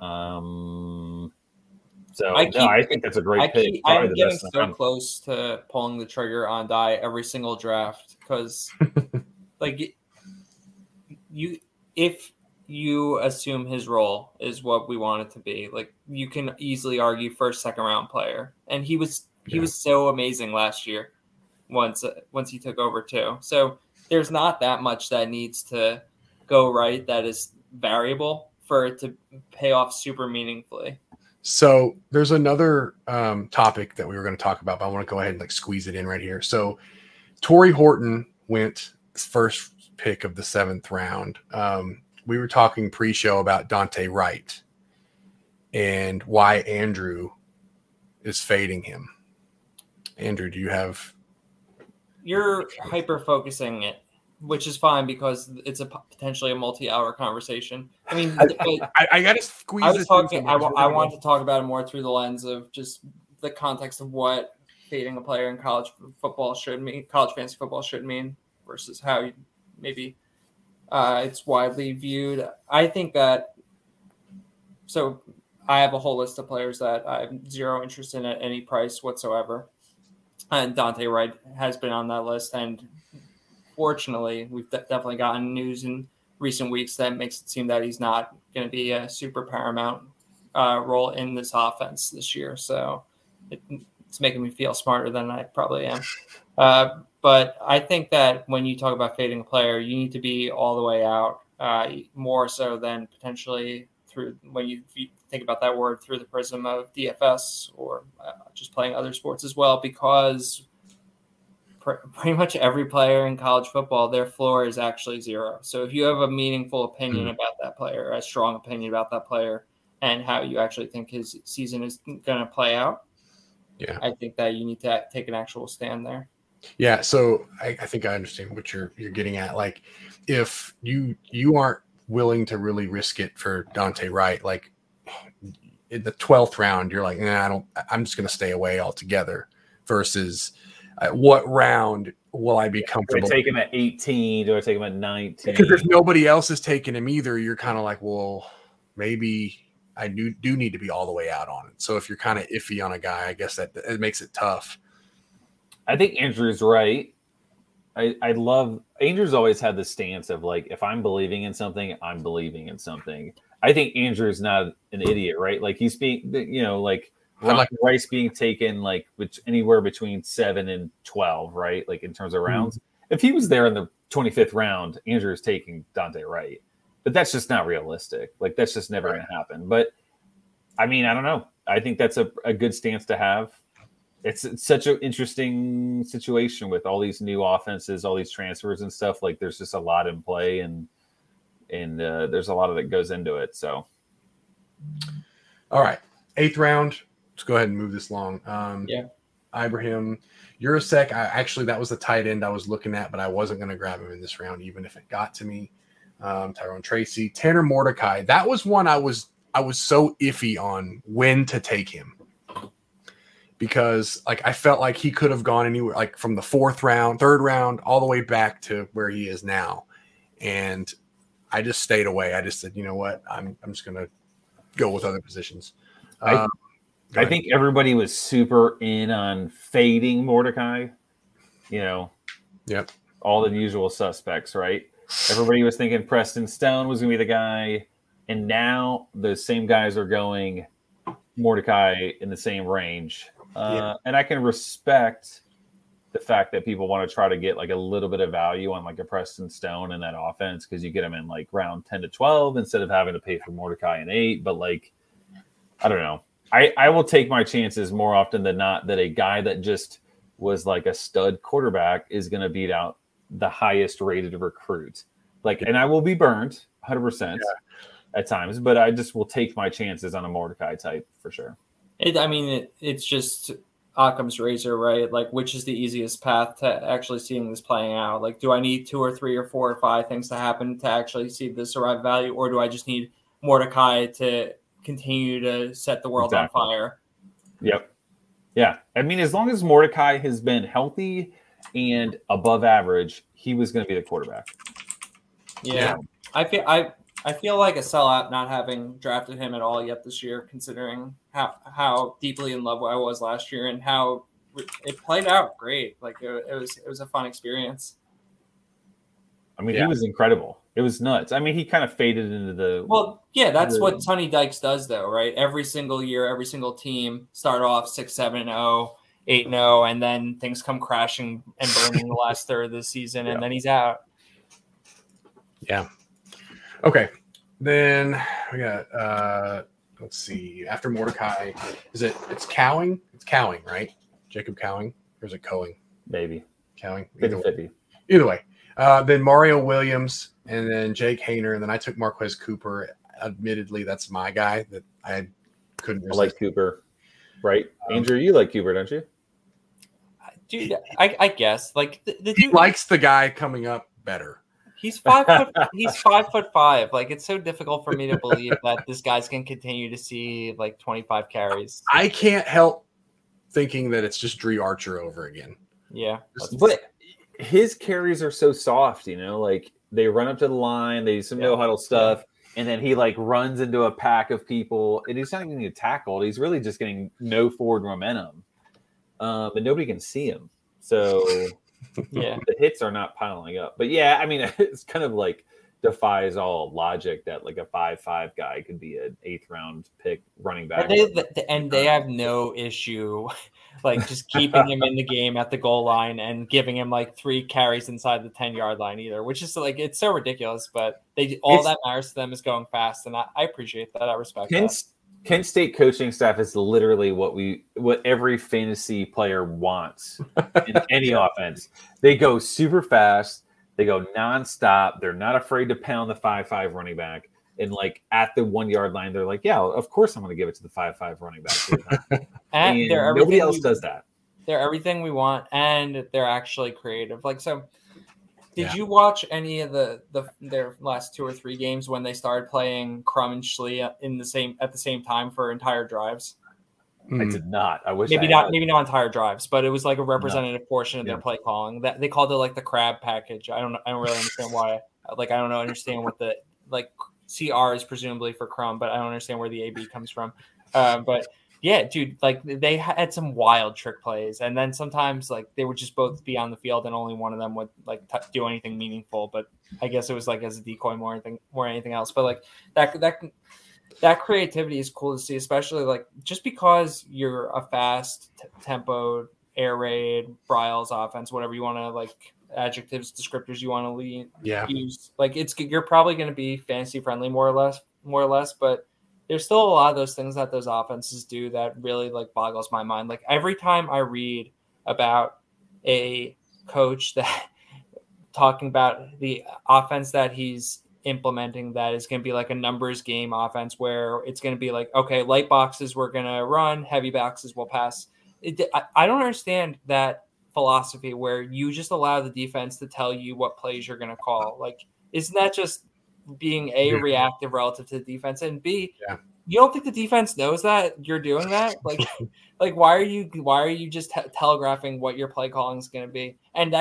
I think that's a great pick. I'm getting so close to pulling the trigger on Dye every single draft because, like, if you assume his role is what we want it to be, like, you can easily argue first, second round player, and he was so amazing last year. Once he took over too, so. There's not that much that needs to go right that is variable for it to pay off super meaningfully. So there's another topic that we were going to talk about, but I want to go ahead and like squeeze it in right here. So Torrey Horton went first pick of the 7th round. We were talking pre-show about Dante Wright and why Andrew is fading him. Andrew, do you have? You're hyper-focusing it, which is fine because it's a potentially a multi-hour conversation. I mean, I got to squeeze. I want to talk about it more through the lens of just the context of what fading a player in college football should mean, college fantasy football should mean, versus how you, maybe it's widely viewed. I think that so. I have a whole list of players that I have zero interest in at any price whatsoever. And Dante Wright has been on that list. And fortunately, we've definitely gotten news in recent weeks that makes it seem that he's not going to be a super paramount role in this offense this year. So it's making me feel smarter than I probably am. But I think that when you talk about fading a player, you need to be all the way out more so than potentially through when you think about that word through the prism of DFS or just playing other sports as well, because pretty much every player in college football, their floor is actually zero. So if you have a meaningful opinion about that player, a strong opinion about that player and how you actually think his season is going to play out, I think that you need to take an actual stand there. Yeah. So I think I understand what you're getting at. Like if you aren't willing to really risk it for Dante Wright, like, in the 12th round, you're like, nah, I'm just going to stay away altogether versus what round will I be comfortable? Do I take him at 18? Do I take him at 19? Because if nobody else is taking him either, you're kind of like, well, maybe I do need to be all the way out on it. So if you're kind of iffy on a guy, I guess that it makes it tough. I think Andrew's right. I love Andrew's always had the stance of like, if I'm believing in something, I'm believing in something. I think Andrew's not an idiot, right? Like he's being, you know, like Rice being taken like which anywhere between 7 and 12, right? Like in terms of rounds, if he was there in the 25th round, Andrew's taking Dante Wright, but that's just not realistic. Like that's just never going to happen. But I mean, I don't know. I think that's a good stance to have. It's such an interesting situation with all these new offenses, all these transfers and stuff. Like there's just a lot in play and there's a lot of that goes into it. So, all right, 8th round. Let's go ahead and move this long. Ibrahim Urasek. Actually, that was the tight end I was looking at, but I wasn't going to grab him in this round, even if it got to me. Tyrone Tracy, Tanner Mordecai. That was one I was so iffy on when to take him because like I felt like he could have gone anywhere, like from the 4th round, 3rd round, all the way back to where he is now, and I just stayed away. I just said, you know what? I'm just going to go with other positions. I think everybody was super in on fading Mordecai, you know, all the usual suspects, right? Everybody was thinking Preston Stone was going to be the guy. And now those same guys are going Mordecai in the same range. And I can respect the fact that people want to try to get like a little bit of value on like a Preston Stone in that offense because you get them in like round 10 to 12 instead of having to pay for Mordecai in 8. But like, I don't know. I will take my chances more often than not that a guy that just was like a stud quarterback is going to beat out the highest rated recruit. Like, and I will be burned 100% at times, but I just will take my chances on a Mordecai type for sure. It's just Occam's razor, right? Like, which is the easiest path to actually seeing this playing out? Like, do I need 2 or 3 or 4 or 5 things to happen to actually see this arrive value, or do I just need Mordecai to continue to set the world on fire? Yep. Yeah. I mean, as long as Mordecai has been healthy and above average, he was going to be the quarterback. Yeah. I feel like a sellout not having drafted him at all yet this year, considering how deeply in love I was last year and how it played out great. Like it was a fun experience. I mean, he was incredible. It was nuts. I mean, he kind of faded into the that's what Tony Dykes does, though, right? Every single year, every single team start off 6-7-0, 8-0, and then things come crashing and burning the last third of the season, and then he's out. Yeah. Okay, then we got let's see. After Mordecai, it's Cowing? It's Cowing, right? Jacob Cowing, or is it Cowing? Maybe Cowing. Either way. Then Mario Williams, and then Jake Haener, and then I took Marquez Cooper. Admittedly, that's my guy that I couldn't resist. I like Cooper, right? Andrew, you like Cooper, don't you? Dude, I guess like the dude, he likes the guy coming up better. He's 5 foot. He's 5 foot five. Like, it's so difficult for me to believe that this guy's going to continue to see like 25 carries. I can't help thinking that it's just Dre Archer over again. Yeah, but his carries are so soft. You know, like they run up to the line, they do some no huddle stuff, and then he like runs into a pack of people, and he's not even getting tackled. He's really just getting no forward momentum. But nobody can see him, so yeah, the hits are not piling up. But yeah, I mean, it's kind of like defies all logic that like a 5'5" guy could be an 8th round pick running back. They have no issue like just keeping him in the game at the goal line and giving him like 3 carries inside the 10-yard line either, which is like, it's so ridiculous. But that matters to them is going fast, and I appreciate that. I respect that. Kent State coaching staff is literally what every fantasy player wants in any offense. They go super fast. They go nonstop. They're not afraid to pound the 5'5" running back. And like at the 1-yard line, they're like, yeah, of course I'm going to give it to the 5'5" running back. And nobody else does that. They're everything we want, and they're actually creative. Like, so did you watch any of their last 2 or 3 games when they started playing Crum and Schley at the same time for entire drives? I did not. I wish maybe not entire drives, but it was like a representative portion of their play calling. That they called it like the crab package. I don't really understand why. Like, I don't know. Understand what the like CR is presumably for Crum, but I don't understand where the AB comes from. But yeah, dude, like they had some wild trick plays, and then sometimes like they would just both be on the field, and only one of them would like do anything meaningful. But I guess it was like as a decoy more than anything else. But like that creativity is cool to see, especially like just because you're a fast tempo air raid Bryles offense, whatever you want to like adjectives, descriptors you want to use. Like you're probably going to be fantasy friendly more or less, but there's still a lot of those things that those offenses do that really like boggles my mind. Like every time I read about a coach that talking about the offense that he's implementing that is going to be like a numbers game offense where it's going to be like, okay, light boxes we're going to run, heavy boxes we'll pass. I don't understand that philosophy where you just allow the defense to tell you what plays you're going to call. Like, isn't that just being A, reactive relative to the defense, and B, you don't think the defense knows that you're doing that? Like, why are you just telegraphing what your play calling is going to be? And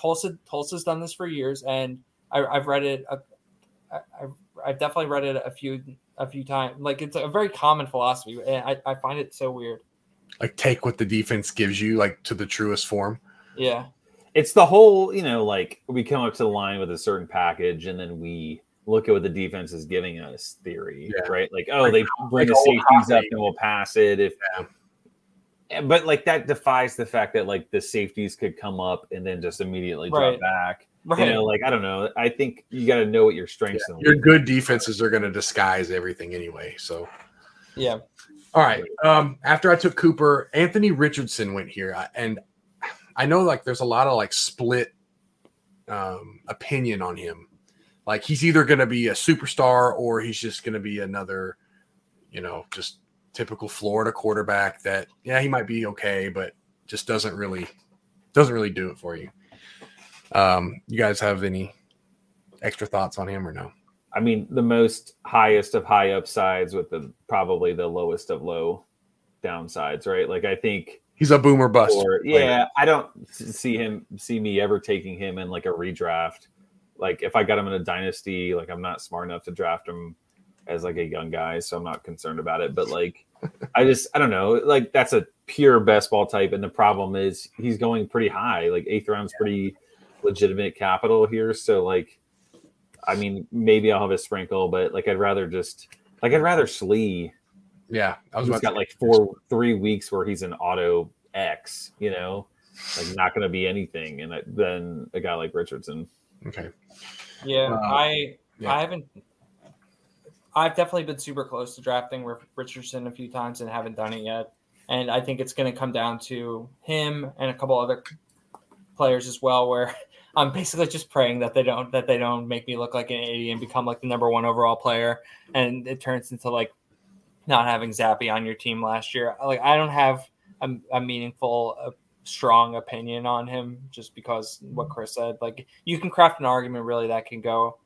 Tulsa's done this for years, and I've read it. I've definitely read it a few times. Like, it's a very common philosophy, and I find it so weird. Like, take what the defense gives you, like to the truest form. Yeah, it's the whole, you know, like we come up to the line with a certain package, and then we look at what the defense is giving us theory, right? Like, oh, they bring the safeties up and we'll pass it. But like that defies the fact that like the safeties could come up and then just immediately drop back. Right. You know, like, I don't know. I think you got to know what your strengths are. Your good defenses are going to disguise everything anyway. So, yeah. All right. After I took Cooper, Anthony Richardson went here. And I know like there's a lot of like split opinion on him. Like, he's either going to be a superstar or he's just going to be another, you know, just typical Florida quarterback that, yeah, he might be okay, but just doesn't really do it for you. You guys have any extra thoughts on him or no? I mean, the most highest of high upsides with probably the lowest of low downsides, right? Like, I think he's a boomer bust. I don't see me ever taking him in like a redraft. Like, if I got him in a dynasty, like I'm not smart enough to draft him as like a young guy, so I'm not concerned about it. But like, I don't know. Like, that's a pure best ball type, and the problem is he's going pretty high. Like 8th round's pretty legitimate capital here. So like, I mean, maybe I'll have a sprinkle, but like I'd rather Schley. Yeah, I was. He's got like 3 weeks where he's an auto X. You know, like not going to be anything, and then a guy like Richardson. Okay. Yeah, I've definitely been super close to drafting Richardson a few times and haven't done it yet. And I think it's going to come down to him and a couple other players as well, where I'm basically just praying that they don't make me look like an idiot and become like the number one overall player. And it turns into like not having Zappy on your team last year. Like I don't have a meaningful, strong opinion on him just because what Chris said, like you can craft an argument really that can go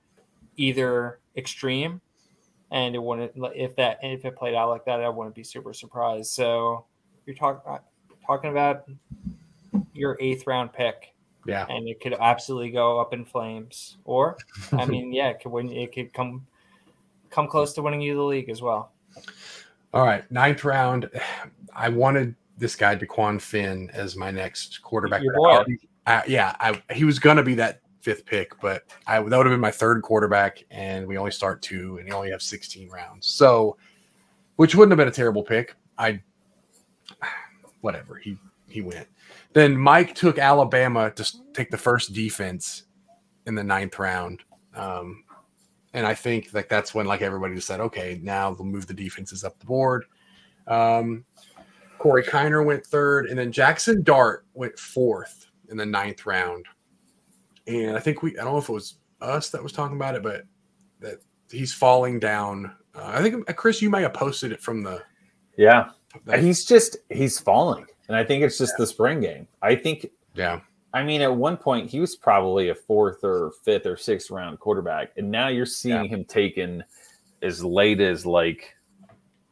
either extreme. And it wouldn't, if it played out like that, I wouldn't be super surprised. So you're talking about your 8th round pick. Yeah. And it could absolutely go up in flames. Or, I mean, yeah, it could win. It could come close to winning you the league as well. All right. 9th round. I wanted this guy, Daquan Finn, as my next quarterback. He was going to be that 5th pick, but that would have been my 3rd quarterback, and we only start 2, and you only have 16 rounds. So, which wouldn't have been a terrible pick. Whatever. He went. Then Mike took Alabama to take the first defense in the 9th round. And I think like that's when like everybody just said, okay, now they'll move the defenses up the board. Corey Kiner went 3rd, and then Jackson Dart went 4th in the 9th round. And I think I don't know if it was us that was talking about it, but that he's falling down. I think, Chris, you might have posted it from the. Yeah. And he's falling. And I think it's just the spring game. I think. Yeah. I mean, at one point, he was probably a 4th or 5th or 6th round quarterback. And now you're seeing him taken as late as like,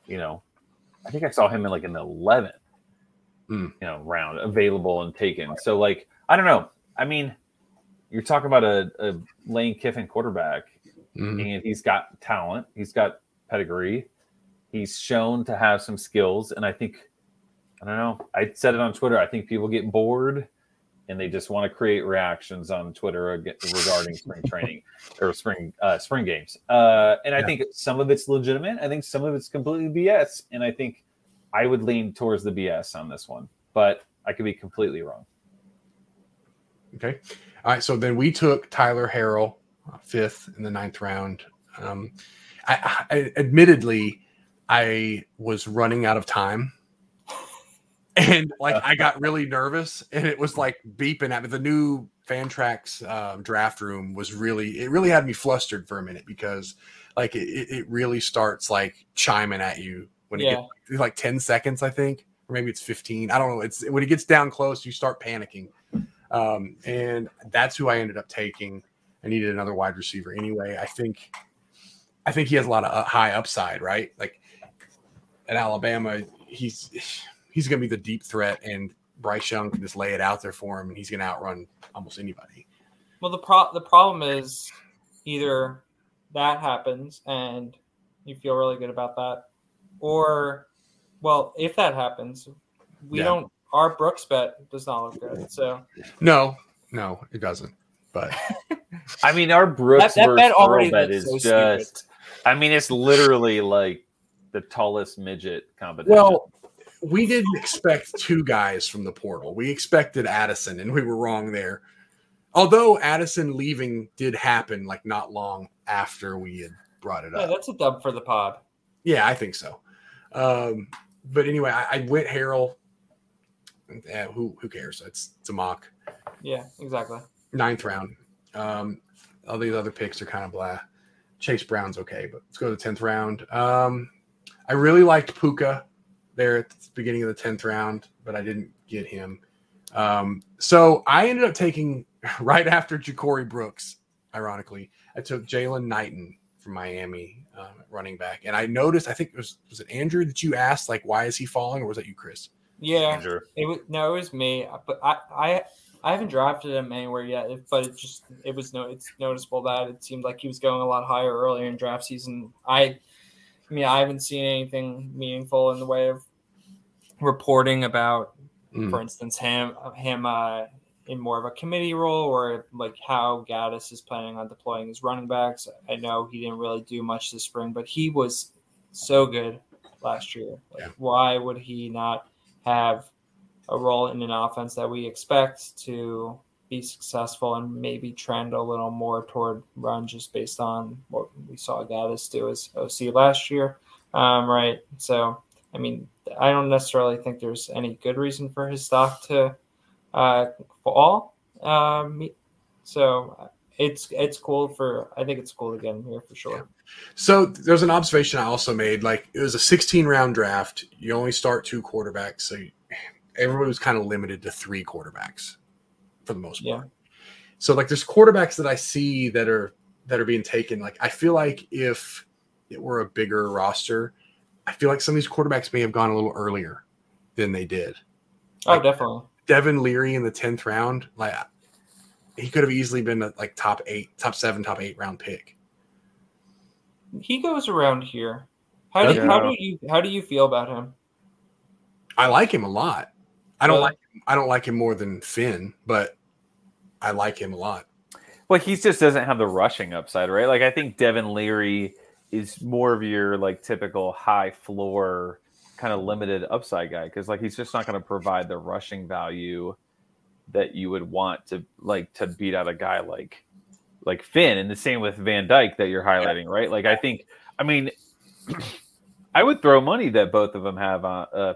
you know, I think I saw him in like an 11th round available and taken. Right. So, like, I don't know. I mean, you're talking about a Lane Kiffin quarterback, and he's got talent. He's got pedigree. He's shown to have some skills. And I think, I don't know, I said it on Twitter. I think people get bored and they just want to create reactions on Twitter regarding spring training or spring games. I think some of it's legitimate. I think some of it's completely BS. And I think I would lean towards the BS on this one, but I could be completely wrong. Okay. All right. So then we took Tyler Harrell 5th in the 9th round. I admittedly, I was running out of time and like, I got really nervous and it was like beeping at me. The new Fantrax draft room was it really had me flustered for a minute because like, it really starts like chiming at you when it gets like 10 seconds, I think, or maybe it's 15. I don't know. It's when it gets down close, you start panicking. And that's who I ended up taking. I needed another wide receiver anyway. I think he has a lot of high upside, right? Like at Alabama, he's going to be the deep threat, and Bryce Young can just lay it out there for him, and he's going to outrun almost anybody. Well, the problem is either that happens and you feel really good about that, or well, if that happens, we don't. Our Brooks bet does not look good. So no, it doesn't. But I mean, our Brooks bet is so just. Stupid. I mean, it's literally like the tallest midget competition. Well, we didn't expect 2 guys from the portal. We expected Addison, and we were wrong there. Although Addison leaving did happen, like not long after we had brought it up. That's a dub for the pod. Yeah, I think so. But anyway, I went Harrell. Who cares? It's a mock. Yeah, exactly. 9th round. All these other picks are kind of blah. Chase Brown's okay, but let's go to the 10th round. I really liked Puka there at the beginning of the 10th round, but I didn't get him. So I ended up taking right after Ja'Cory Brooks. Ironically, I took Jalen Knighton from Miami, running back, and I noticed. I think it was it Andrew that you asked, like, why is he falling, or was that you, Chris? Yeah, Andrew. It was me, but I haven't drafted him anywhere yet. But it's noticeable that it seemed like he was going a lot higher earlier in draft season. I mean, I haven't seen anything meaningful in the way of reporting about, for instance, him in more of a committee role, or like how Gattis is planning on deploying his running backs. I know he didn't really do much this spring, but he was so good last year. Like, why would he not have a role in an offense that we expect to be successful and maybe trend a little more toward run just based on what we saw Gattis do as OC last year, right? So, I mean, I don't necessarily think there's any good reason for his stock to fall, So it's cool for, I think it's cool to get him here for sure. Yeah. So there's an observation I also made, like it was a 16 round draft. You only start two quarterbacks. So everybody was kind of limited to three quarterbacks for the most part. Yeah. So like there's quarterbacks that I see that are being taken. Like, I feel like if it were a bigger roster, I feel like some of these quarterbacks may have gone a little earlier than they did. Like, oh, definitely. Devin Leary in the 10th round, like he could have easily been a, like top 7, top 8 round pick. He goes around here. How do you feel about him? I like him a lot. I don't like him more than Finn, but I like him a lot. Well, he just doesn't have the rushing upside, right? Like I think Devin Leary is more of your like typical high floor kind of limited upside guy, because like he's just not going to provide the rushing value that you would want to beat out a guy like Finn, and the same with Van Dyke that you're highlighting, right? Like I mean I would throw money that both of them have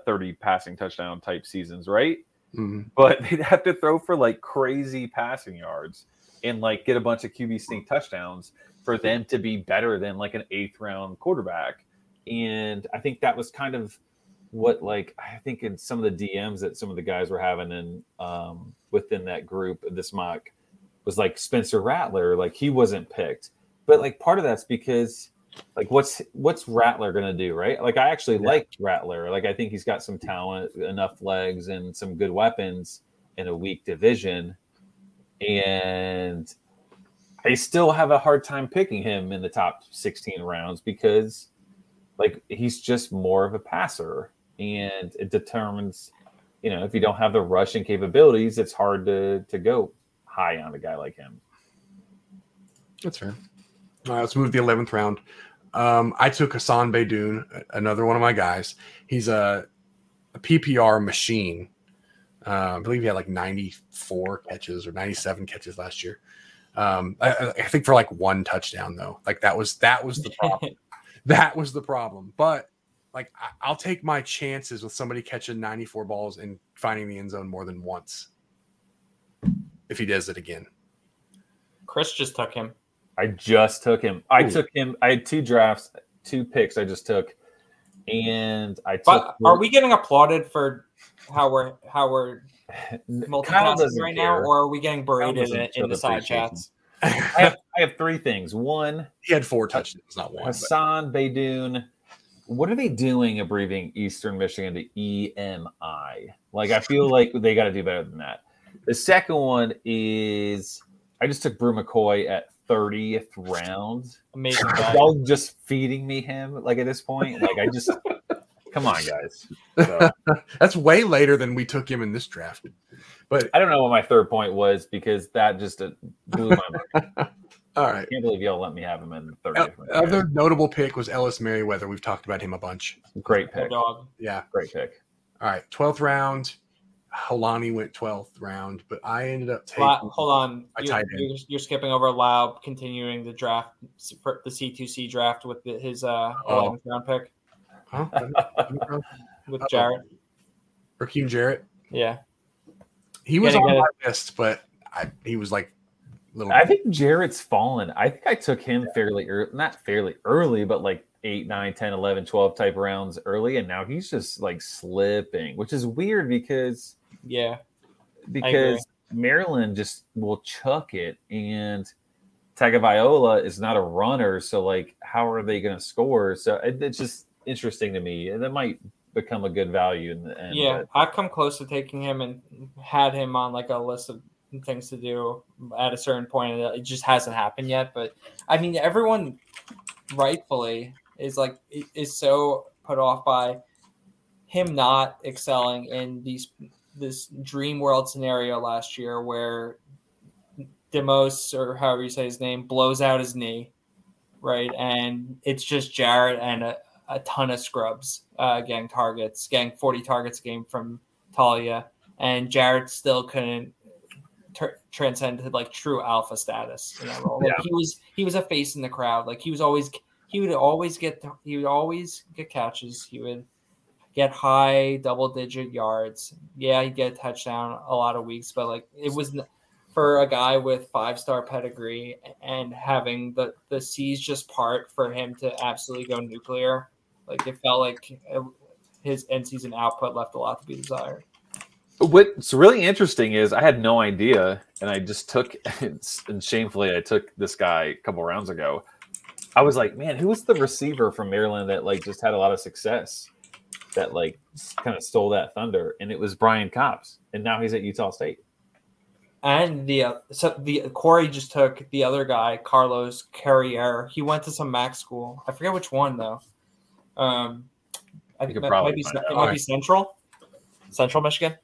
30 passing touchdown type seasons, right? Mm-hmm. But they'd have to throw for like crazy passing yards and like get a bunch of QB sneak touchdowns for them to be better than like an 8th round quarterback. And I think that was kind of what, like, I think in some of the DMs that some of the guys were having in within that group, this mock was like Spencer Rattler, like he wasn't picked, but like part of that's because like what's Rattler gonna do, right? Like I actually liked Rattler, like I think he's got some talent, enough legs, and some good weapons in a weak division, and I still have a hard time picking him in the top 16 rounds because like he's just more of a passer, and it determines, you know, if you don't have the rushing capabilities, it's hard to go high on a guy like him. That's fair. All right, let's move to the 11th round. I took Hassan Beydoun, another one of my guys. He's a PPR machine. I believe he had like 94 catches or 97 catches last year. I think for like one touchdown though. Like that was the problem. That was the problem. But like, I'll take my chances with somebody catching 94 balls and finding the end zone more than once if he does it again. Chris just took him. I just took him. I took him. I had two drafts, two picks I just took. And I took. But are we getting applauded for how we're multitasking right now, or are we getting berated in the side chats? I have three things. One, he had 4 touchdowns, not one. Hassan Beydoun. What are they doing abbreviating Eastern Michigan to EMI? Like, I feel like they got to do better than that. The second one is I just took Brew McCoy at 30th round. Amazing. Y'all just feeding me him, like, at this point. Like, I just – come on, guys. So. That's way later than we took him in this draft. But I don't know what my third point was, because that just blew my mind. All right. I can't believe y'all let me have him in the 30th round. Other notable pick was Ellis Merriweather. We've talked about him a bunch. Great pick. Yeah. Great pick. All right. 12th round. Helani went 12th round, but I ended up taking. Hold on. You're skipping over Laub, continuing the draft, the C2C draft with his 11th round pick. Huh? With Jarrett. Raheem Jarrett. Yeah. He was on my list, but he was like little. I think Jarrett's fallen. I think I took him fairly early, not fairly early, but like 8, 9, 10, 11, 12 type rounds early. And now he's just like slipping, which is weird because Maryland just will chuck it. And Tagovailoa is not a runner. So like, how are they going to score? So it's just interesting to me. And that might become a good value in the end. Yeah, I've come close to taking him and had him on like a list of things to do at a certain point. It just hasn't happened yet. But I mean, everyone rightfully is so put off by him not excelling in this dream world scenario last year where Demos, or however you say his name, blows out his knee, right? And it's just Jarrett and a ton of scrubs getting 40 targets a game from Talia, and Jarrett still couldn't transcend to like true alpha status in that role. Like, he was a face in the crowd. Like he would always get catches. He would get high double digit yards. Yeah, he'd get a touchdown a lot of weeks, but like it was for a guy with five-star pedigree and having the seas just part for him to absolutely go nuclear. Like, it felt like his end-season output left a lot to be desired. What's really interesting is I had no idea, and I just took – and shamefully, I took this guy a couple rounds ago. I was like, man, who was the receiver from Maryland that, like, just had a lot of success that, like, kind of stole that thunder? And it was Brian Cobbs, and now he's at Utah State. And Corey just took the other guy, Carlos Carrier. He went to some MAC school. I forget which one, though. I think it might be Central Michigan.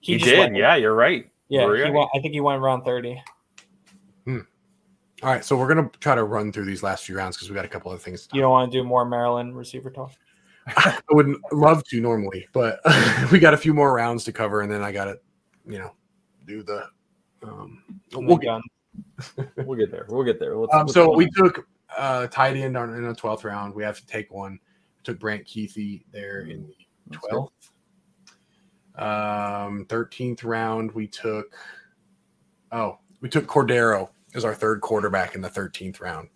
He did. Yeah, you're right. Yeah, I think he went around 30. All right, so we're going to try to run through these last few rounds because we got a couple of things to talk. You don't want to do more Maryland receiver talk? I wouldn't love to normally, but we got a few more rounds to cover, and then I got to, do the We'll get there. We took tight end in the 12th round. We have to take one. We took Brant Keithy there in the 12th. 13th round, we took Cordero as our third quarterback in the 13th round.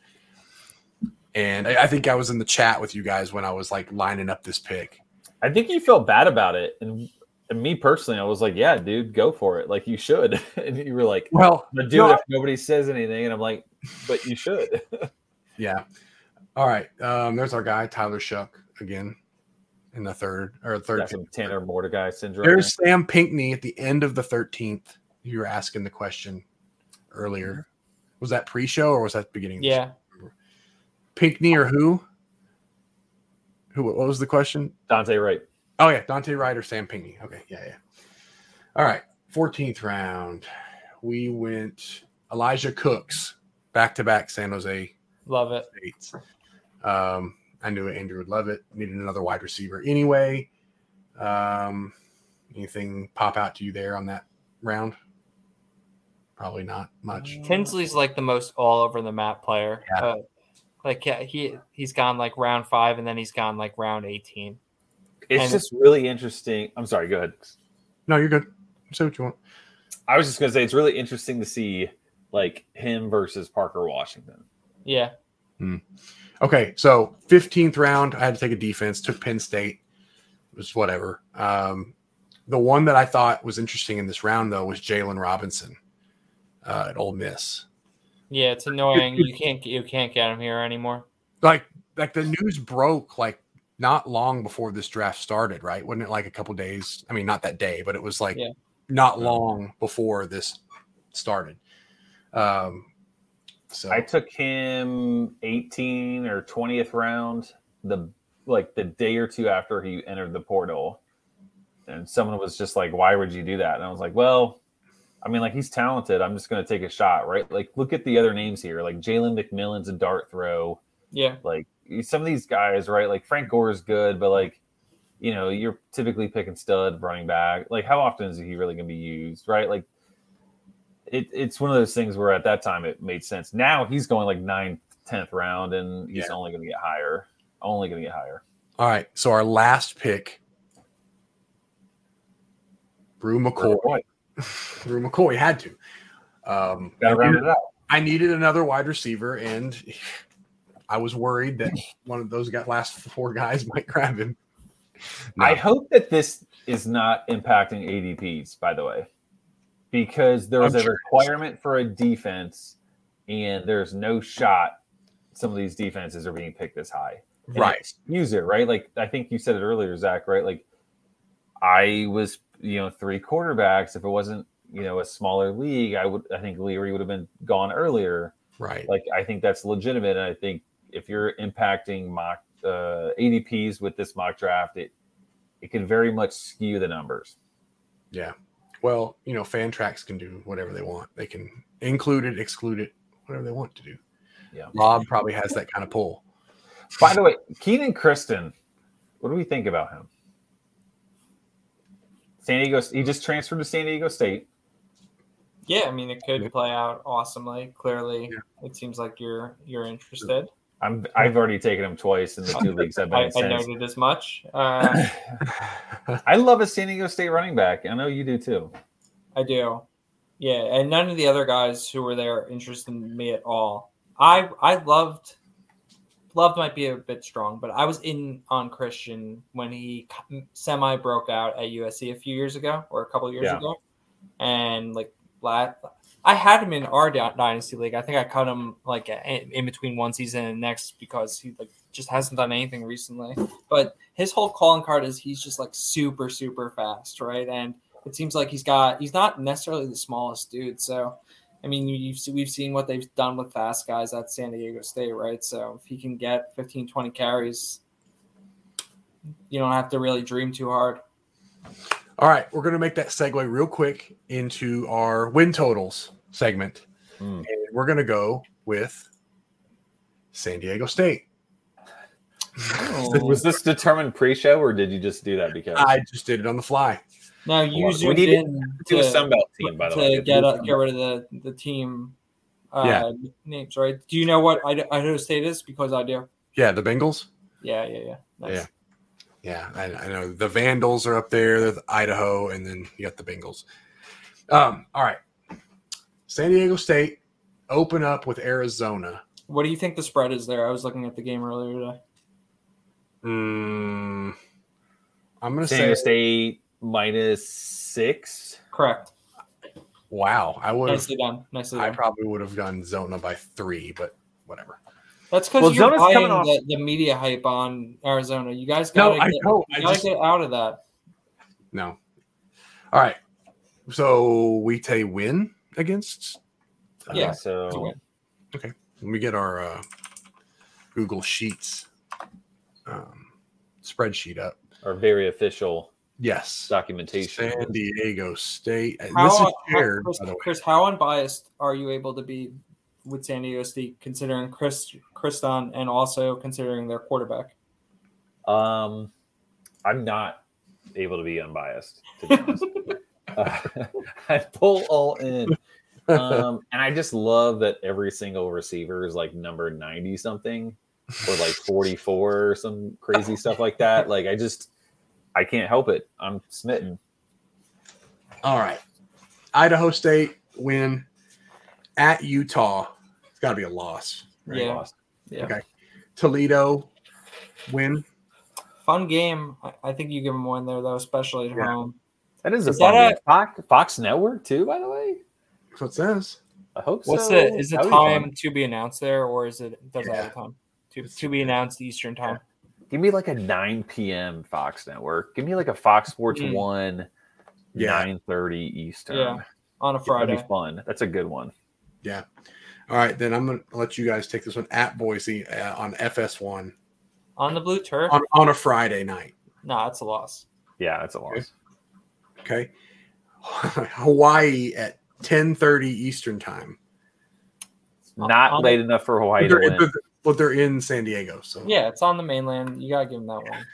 And I think I was in the chat with you guys when I was like lining up this pick. I think you felt bad about it. And me personally, I was like, yeah, dude, go for it. Like, you should. And you were like, well, dude, if nobody says anything. And I'm like, but you should. Yeah. All right. There's our guy, Tyler Shuck, again, in the third. That's Tanner Mordecai syndrome. There's Sam Pinckney at the end of the 13th. You were asking the question earlier. Was that pre-show or was that the beginning of the show? Pinckney or who? What was the question? Dante Wright. Oh, yeah, Dante Wright or Sam Pinckney. Okay, yeah. All right, 14th round. We went Elijah Cooks, back-to-back San Jose. Love it. States. I knew Andrew would love it. Needed another wide receiver anyway. Anything pop out to you there on that round? Probably not much. Tinsley's like the most all-over-the-map player. Yeah. He's gone like round 5, and then he's gone like round 18. It's just really interesting. I'm sorry, go ahead. No, you're good. Say what you want. I was just going to say it's really interesting to see like him versus Parker Washington. Yeah. Okay, so 15th round, I had to take a defense, took Penn State. It was whatever. The one that I thought was interesting in this round, though, was Jalen Robinson at Ole Miss. Yeah, it's annoying. You can't get him here anymore. Like the news broke like not long before this draft started, right? Wasn't it like a couple days? I mean, not that day, but it was like not long before this started. So I took him 18 or 20th round, the day or two after he entered the portal. And someone was just like, why would you do that? And I was like, well, I mean, like, he's talented. I'm just going to take a shot, right? Like, look at the other names here. Like, Jalen McMillan's a dart throw. Yeah. Like, some of these guys, right? Like Frank Gore is good, but like, you're typically picking stud running back. Like, how often is he really going to be used, right? Like, it's one of those things where at that time it made sense. Now he's going like 9th, 10th round, and he's only going to get higher. Only going to get higher. All right. So our last pick, Brew McCoy had to. Got to round it out. I needed another wide receiver, and I was worried that one of those last four guys might grab him. No. I hope that this is not impacting ADPs, by the way, because there was a requirement for a defense, and there's no shot some of these defenses are being picked this high. And right. Use it, right? Like, I think you said it earlier, Zach, right? Like, I was, three quarterbacks. If it wasn't, a smaller league, I think Leary would have been gone earlier. Right. Like, I think that's legitimate, and I think if you're impacting mock ADPs with this mock draft, it can very much skew the numbers. Yeah. Well, Fantrax can do whatever they want. They can include it, exclude it, whatever they want to do. Yeah. Rob probably has that kind of pull. By the way, Keenan Kristen, what do we think about him? San Diego, he just transferred to San Diego State. Yeah, I mean, it could play out awesomely. Clearly, it seems like you're interested. I've already taken him twice in the two leagues I've been in. I noted as much. I love a San Diego State running back. I know you do too. I do. Yeah, and none of the other guys who were there interested me at all. I loved might be a bit strong, but I was in on Christian when he semi broke out at USC a couple years ago. And like I had him in our dynasty league. I think I cut him like in between one season and next because he like just hasn't done anything recently. But his whole calling card is he's just like super, super fast, right? And it seems like he's not necessarily the smallest dude. So, I mean, we've seen what they've done with fast guys at San Diego State, right? So if he can get 15, 20 carries, you don't have to really dream too hard. All right, we're going to make that segue real quick into our win totals segment. And we're going to go with San Diego State. Was this determined pre-show, or did you just do that because I just did it on the fly? No, you zoomed in to a Sunbelt team, by the way. To get rid of the team names, right? Do you know what Idaho State is? Because I do. Yeah, the Bengals? Yeah. Nice. Yeah. Yeah, I know the Vandals are up there, the Idaho, and then you got the Bengals. All right. San Diego State open up with Arizona. What do you think the spread is there? I was looking at the game earlier today. I'm going to say San Diego State -6. Correct. Wow. Nicely done. I probably would have gone Zona by 3, but whatever. That's because you're buying the media hype on Arizona. You guys got to get out of that. No. All right. So we take win against? Yeah. So. Okay. Let me get our Google Sheets spreadsheet up. Our very official documentation. San Diego State. Chris, how unbiased are you able to be with San Diego State, considering Kriston and also considering their quarterback? I'm not able to be unbiased, to be honest. I pull all in. And I just love that every single receiver is like number 90 something or like 44 or some crazy stuff like that. Like I can't help it. I'm smitten. All right. Idaho State win. At Utah, it's got to be a loss. Right? Yeah. Okay. Toledo win. Fun game. I think you give them one there, though, especially at home. That is a fun game. Fox Network, too, by the way? That's what it says. I hope so. Is the time to be announced there, or does it have a time? To be announced Eastern time. Yeah. Give me like a 9 p.m. Fox Network. Give me like a Fox Sports 1, 9:30 Eastern. Yeah, on a Friday. That'd be fun. That's a good one. Yeah. All right, then I'm going to let you guys take this one at Boise on FS1. On the blue turf? On a Friday night. No, it's a loss. Yeah, it's a loss. Okay. Hawaii at 10:30 Eastern time. It's not late enough for Hawaii to win. But they're in San Diego. So yeah, it's on the mainland. You got to give them that one.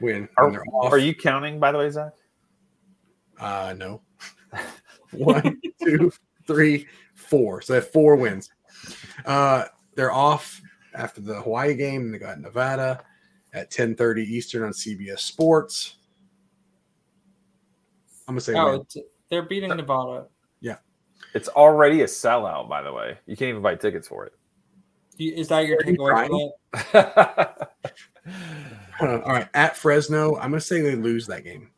Win. Are you counting, by the way, Zach? No. 1, 2, 3, 4. So they have 4 wins. They're off after the Hawaii game, and they got Nevada at 10:30 Eastern on CBS Sports. I'm gonna say they're beating Nevada. Yeah, it's already a sellout. By the way, you can't even buy tickets for it. Is that your takeaway? All right, at Fresno, I'm gonna say they lose that game.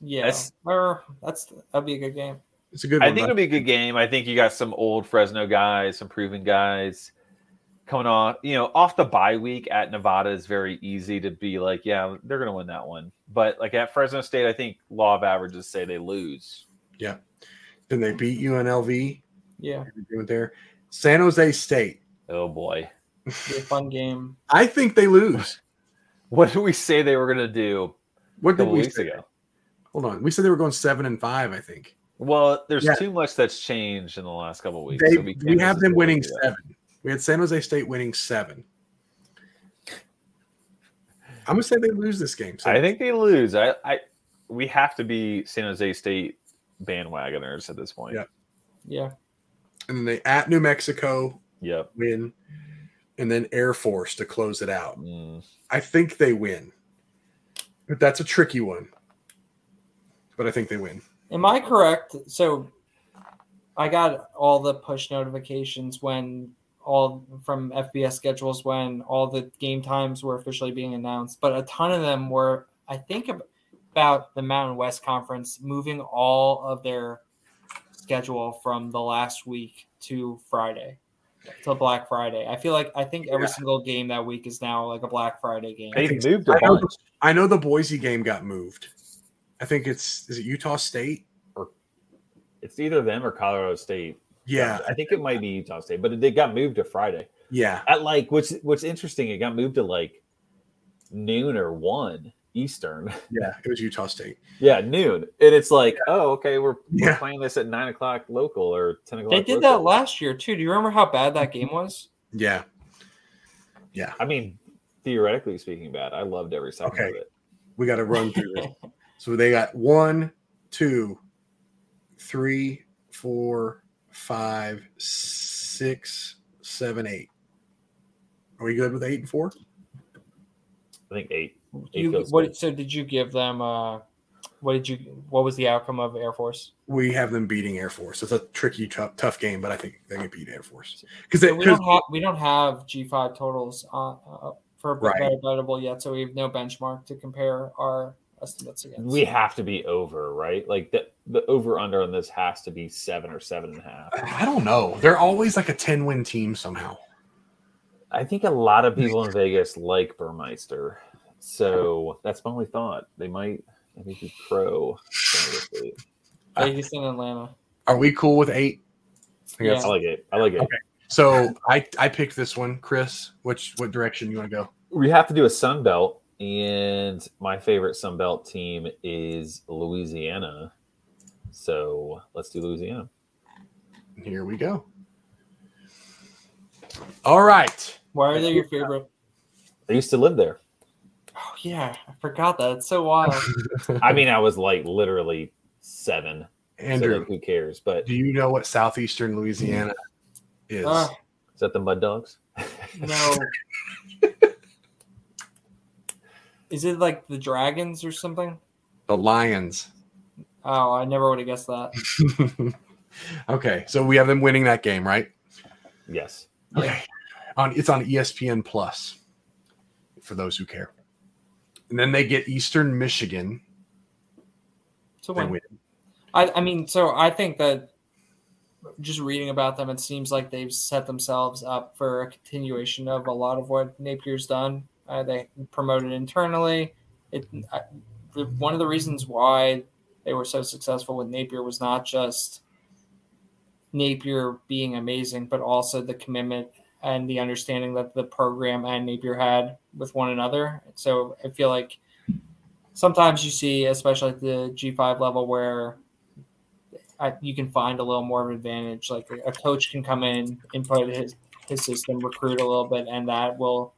Yeah, that'd be a good game. It's a good one. I think it'll be a good game. I think you got some old Fresno guys, some proven guys coming on. You know, off the bye week at Nevada is very easy to be like, yeah, they're going to win that one. But like at Fresno State, I think law of averages say they lose. Yeah. Then they beat UNLV. Yeah. There. San Jose State. Oh, boy. It'll be a fun game. I think they lose. What did we say they were going to do? What did we say? Ago? Hold on. We said they were going 7-5, I think. Well, there's too much that's changed in the last couple of weeks. We have them winning 7. We had San Jose State winning 7. I'm going to say they lose this game. So. I think they lose. We have to be San Jose State bandwagoners at this point. Yeah. And then they at New Mexico win. And then Air Force to close it out. I think they win. But that's a tricky one. But I think they win. Am I correct? So I got all the push notifications when all from FBS schedules when all the game times were officially being announced, but a ton of them were, I think, about the Mountain West Conference moving all of their schedule from the last week to Friday, to Black Friday. I think every single game that week is now like a Black Friday game. I know the Boise game got moved. I think is it Utah State? Or it's either them or Colorado State. Yeah. I think it might be Utah State, but it got moved to Friday. Yeah. At like what's interesting, it got moved to like noon or 1 Eastern. Yeah, it was Utah State. Yeah, noon. And it's like, oh, okay, we're playing this at 9 o'clock local or 10 o'clock. They did local. That last year, too. Do you remember how bad that game was? Yeah. Yeah. I mean, theoretically speaking bad. I loved every second of it. We got to run through it. So they got 1, 2, 3, 4, 5, 6, 7, 8. Are we good with 8 and 4? I think 8. So did you give them? What was the outcome of Air Force? We have them beating Air Force. It's a tricky, tough game, but I think they can beat Air Force because we don't have G5 totals for bettable yet, so we have no benchmark to compare our estimates against. We have to be over, right? Like the over under on this has to be 7 or 7.5. I don't know. They're always like a 10-win team somehow. I think a lot of people in Vegas like Burmeister. So that's my only thought. They might, I think, be pro. Vegas and Atlanta. Are we cool with 8? I like it. Okay. So I picked this one, Chris. What direction you want to go? We have to do a Sun Belt, and my favorite Sun Belt team is Louisiana. So let's do Louisiana. Here we go. All right. Why are they your favorite? I used to live there. Oh, yeah. I forgot that. It's so wild. I mean, I was like literally 7. Andrew, so like, who cares? But do you know what southeastern Louisiana is? Is that the Mud Dogs? No. Is it like the Dragons or something? The Lions. Oh, I never would have guessed that. Okay. So we have them winning that game, right? Yes. Okay. It's on ESPN Plus for those who care. And then they get Eastern Michigan. So win. I mean, so I think that just reading about them, it seems like they've set themselves up for a continuation of a lot of what Napier's done. They promoted internally. One of the reasons why they were so successful with Napier was not just Napier being amazing, but also the commitment and the understanding that the program and Napier had with one another. So I feel like sometimes you see, especially at the G5 level, where you can find a little more of an advantage. Like a coach can come in, input his system, recruit a little bit, and that will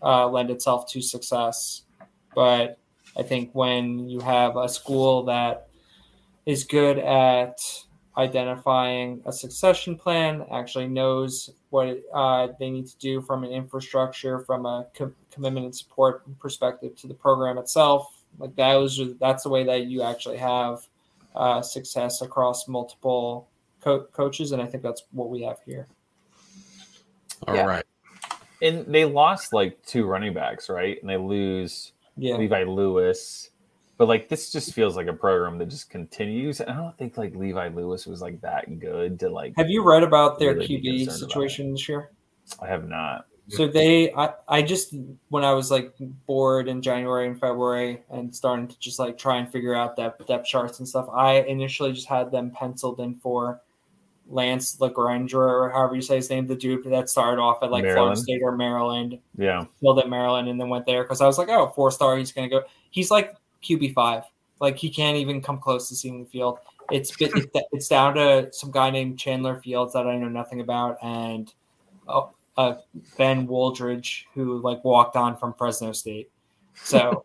lend itself to success. But I think when you have a school that is good at identifying a succession plan, actually knows what they need to do from an infrastructure, from a commitment and support perspective to the program itself. Like that's the way that you actually have success across multiple coaches, and I think that's what we have here. All right. And they lost like 2 running backs, right? And they lose Levi Lewis. But, like, this just feels like a program that just continues. And I don't think, like, Levi Lewis was, like, that good to, like – Have you read about their really QB situation this year? I have not. So they – I just – when I was, like, bored in January and February and starting to just, like, try and figure out depth charts and stuff, I initially just had them penciled in for Lance LaGrange or however you say his name, the dude that started off at, like, Florida State or Maryland. Yeah. Filled at Maryland and then went there because I was like, oh, 4-star, he's going to go – he's, like – QB5, like he can't even come close to seeing the field. It's down to some guy named Chandler Fields that I know nothing about, and Ben Wooldridge, who like walked on from Fresno State. So,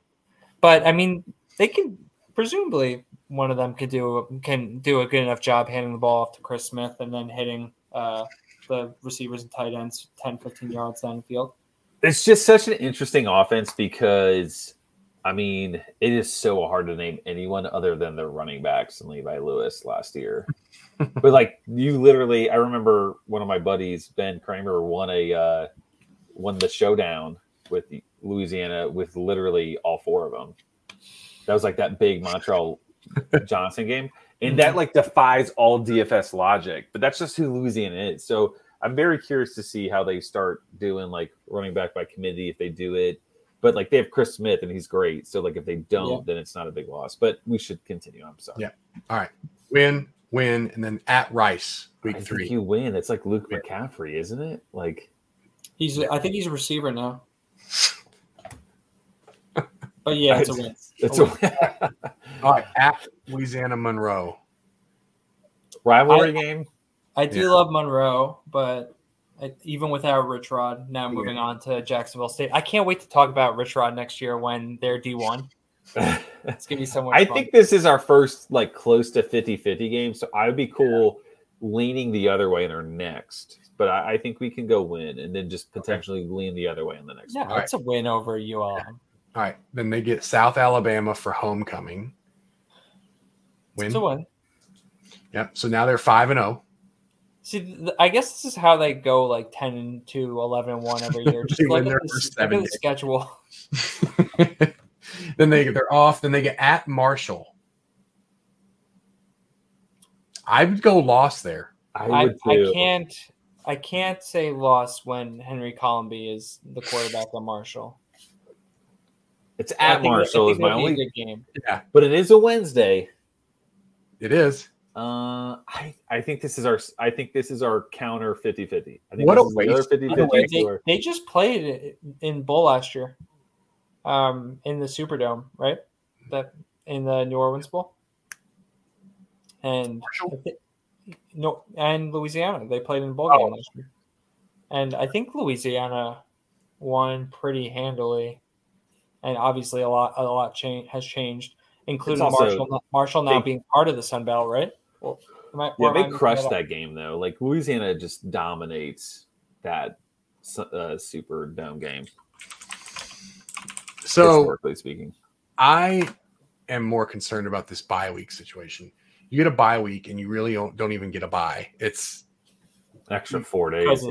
but I mean, they can presumably one of them can do a good enough job handing the ball off to Chris Smith and then hitting the receivers and tight ends 10-15 yards down the field. It's just such an interesting offense because I mean, it is so hard to name anyone other than the running backs and Levi Lewis last year. But, like, you literally – I remember one of my buddies, Ben Kramer, won the showdown with Louisiana with literally all four of them. That was, like, that big Montreal Johnson game. And that, like, defies all DFS logic. But that's just who Louisiana is. So I'm very curious to see how they start doing, like, running back by committee if they do it. But, like, they have Chris Smith, and he's great. So, like, if they don't, then it's not a big loss. But we should continue. I'm sorry. Yeah. All right. Win, and then at Rice, week 3. If you win, it's like Luke McCaffrey, isn't it? Like, I think he's a receiver now. But, yeah, it's a win. It's a win. All right. At Louisiana Monroe. Rivalry game. I do love Monroe, but – even without Rich Rod, now moving on to Jacksonville State. I can't wait to talk about Rich Rod next year when they're D1. It's going to be somewhere fun. I think this is our first, like, close to 50-50 game, so I would be cool leaning the other way in our next. But I think we can go win and then just potentially lean the other way in the next one. Yeah, it's a win over you all. All right. Then they get South Alabama for homecoming. Win. It's a win. Yep. So now they're 5-0. See, I guess this is how they go, like, 10-2, 11-1 every year. Just look at the schedule. Then they're off. Then they get at Marshall. I would go loss there. I can't say loss when Henry Colomby is the quarterback of Marshall. It's at Marshall is my only good game. Yeah, but it is a Wednesday. It is. I think this is our counter 50-50. I think what a waste. 50-50. They just played it in bowl last year, in the Superdome, right? That in the New Orleans Bowl, and and Louisiana, they played in bowl game last year, and I think Louisiana won pretty handily, and obviously a lot has changed, including Marshall not being part of the Sun Belt, right? Well, they crushed that game, though. Like, Louisiana just dominates that Superdome game. So, historically speaking, I am more concerned about this bye week situation. You get a bye week, and you really don't even get a bye. It's an extra 4 days.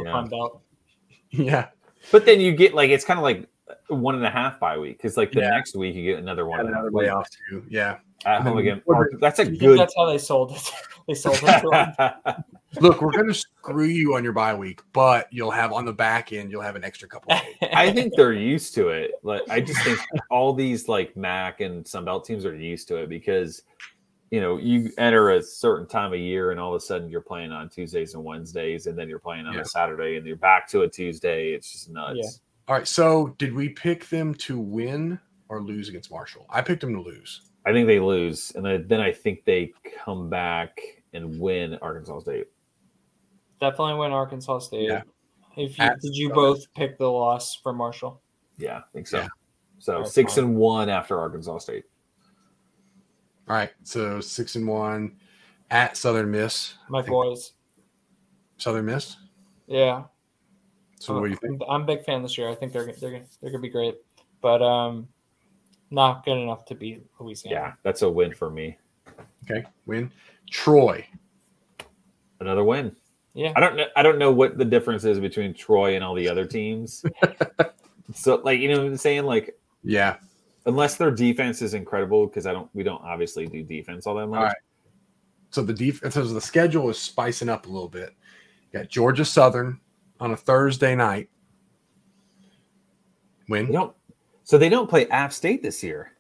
Yeah. But then you get, like, it's kind of like 1.5 bye week. Because, like, the next week, you get another one. Another way off, too. Yeah. At home again. That's a good. That's how they sold it. They sold it. Look, we're going to screw you on your bye week, but you'll have on the back end, you'll have an extra couple of days. I think they're used to it. Like, I just think all these, like, MAC and Sunbelt teams are used to it because, you know, you enter a certain time of year and all of a sudden you're playing on Tuesdays and Wednesdays, and then you're playing on a Saturday, and you're back to a Tuesday. It's just nuts. Yeah. All right. So, did we pick them to win or lose against Marshall? I picked them to lose. I think they lose, and then I think they come back and win Arkansas State. Definitely win Arkansas State. Yeah. Did you both pick the loss for Marshall? Yeah, I think so. Yeah. So 6-1 after Arkansas State. All right, so 6-1 at Southern Miss. My boys. Southern Miss? Yeah. So what do you think? I'm a big fan this year. I think they're gonna be great, but not good enough to beat Louisiana. Yeah, that's a win for me. Okay, win. Troy, another win. Yeah, I don't know what the difference is between Troy and all the other teams. So, like, you know what I'm saying? Like, yeah, unless their defense is incredible, because we don't obviously do defense all that much. All right. So the defense, so the schedule is spicing up a little bit. You got Georgia Southern on a Thursday night. Win. So they don't play App State this year.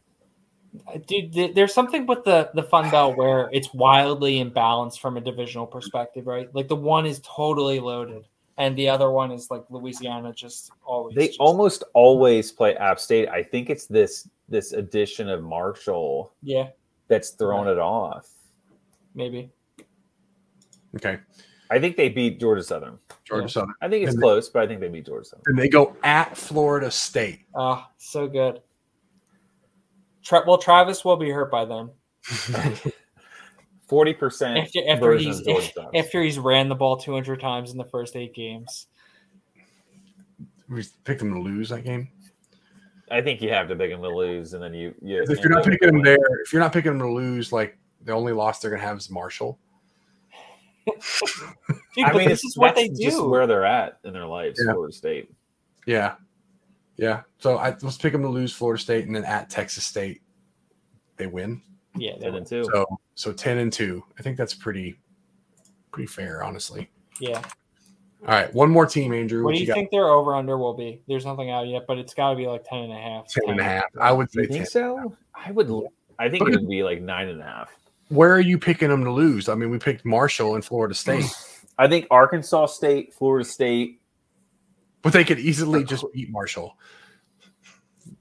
Dude, there's something with the Fun Belt where it's wildly imbalanced from a divisional perspective, right? Like, the one is totally loaded, and the other one is, like, Louisiana just always. They almost always play App State. I think it's this edition of Marshall that's thrown it off. Maybe. Okay. I think they beat Georgia Southern. Georgia Southern. I think it's close, but I think they beat Georgia Southern. And they go at Florida State. Oh, so good. Travis will be hurt by then. 40% after he's ran the ball 200 times in the first 8 games. We picked him to lose that game. I think you have to pick them to lose, and then you if you're not picking them there, if you're not picking them to lose, like the only loss they're going to have is Marshall. Dude, I mean, this is what they do. Just where they're at in their lives, yeah. Florida State. Yeah, yeah. So let's pick them to lose Florida State, and then at Texas State, they win. Yeah, 10-2. So 10-2. I think that's pretty fair, honestly. Yeah. All right, one more team, Andrew. What do you think their over-under will be? There's nothing out yet, but it's got to be like 10.5. 10.5. I would say 10. You think so? I think it would be like 9.5. Where are you picking them to lose? I mean, we picked Marshall and Florida State. I think Arkansas State, Florida State. But they could easily just beat Marshall.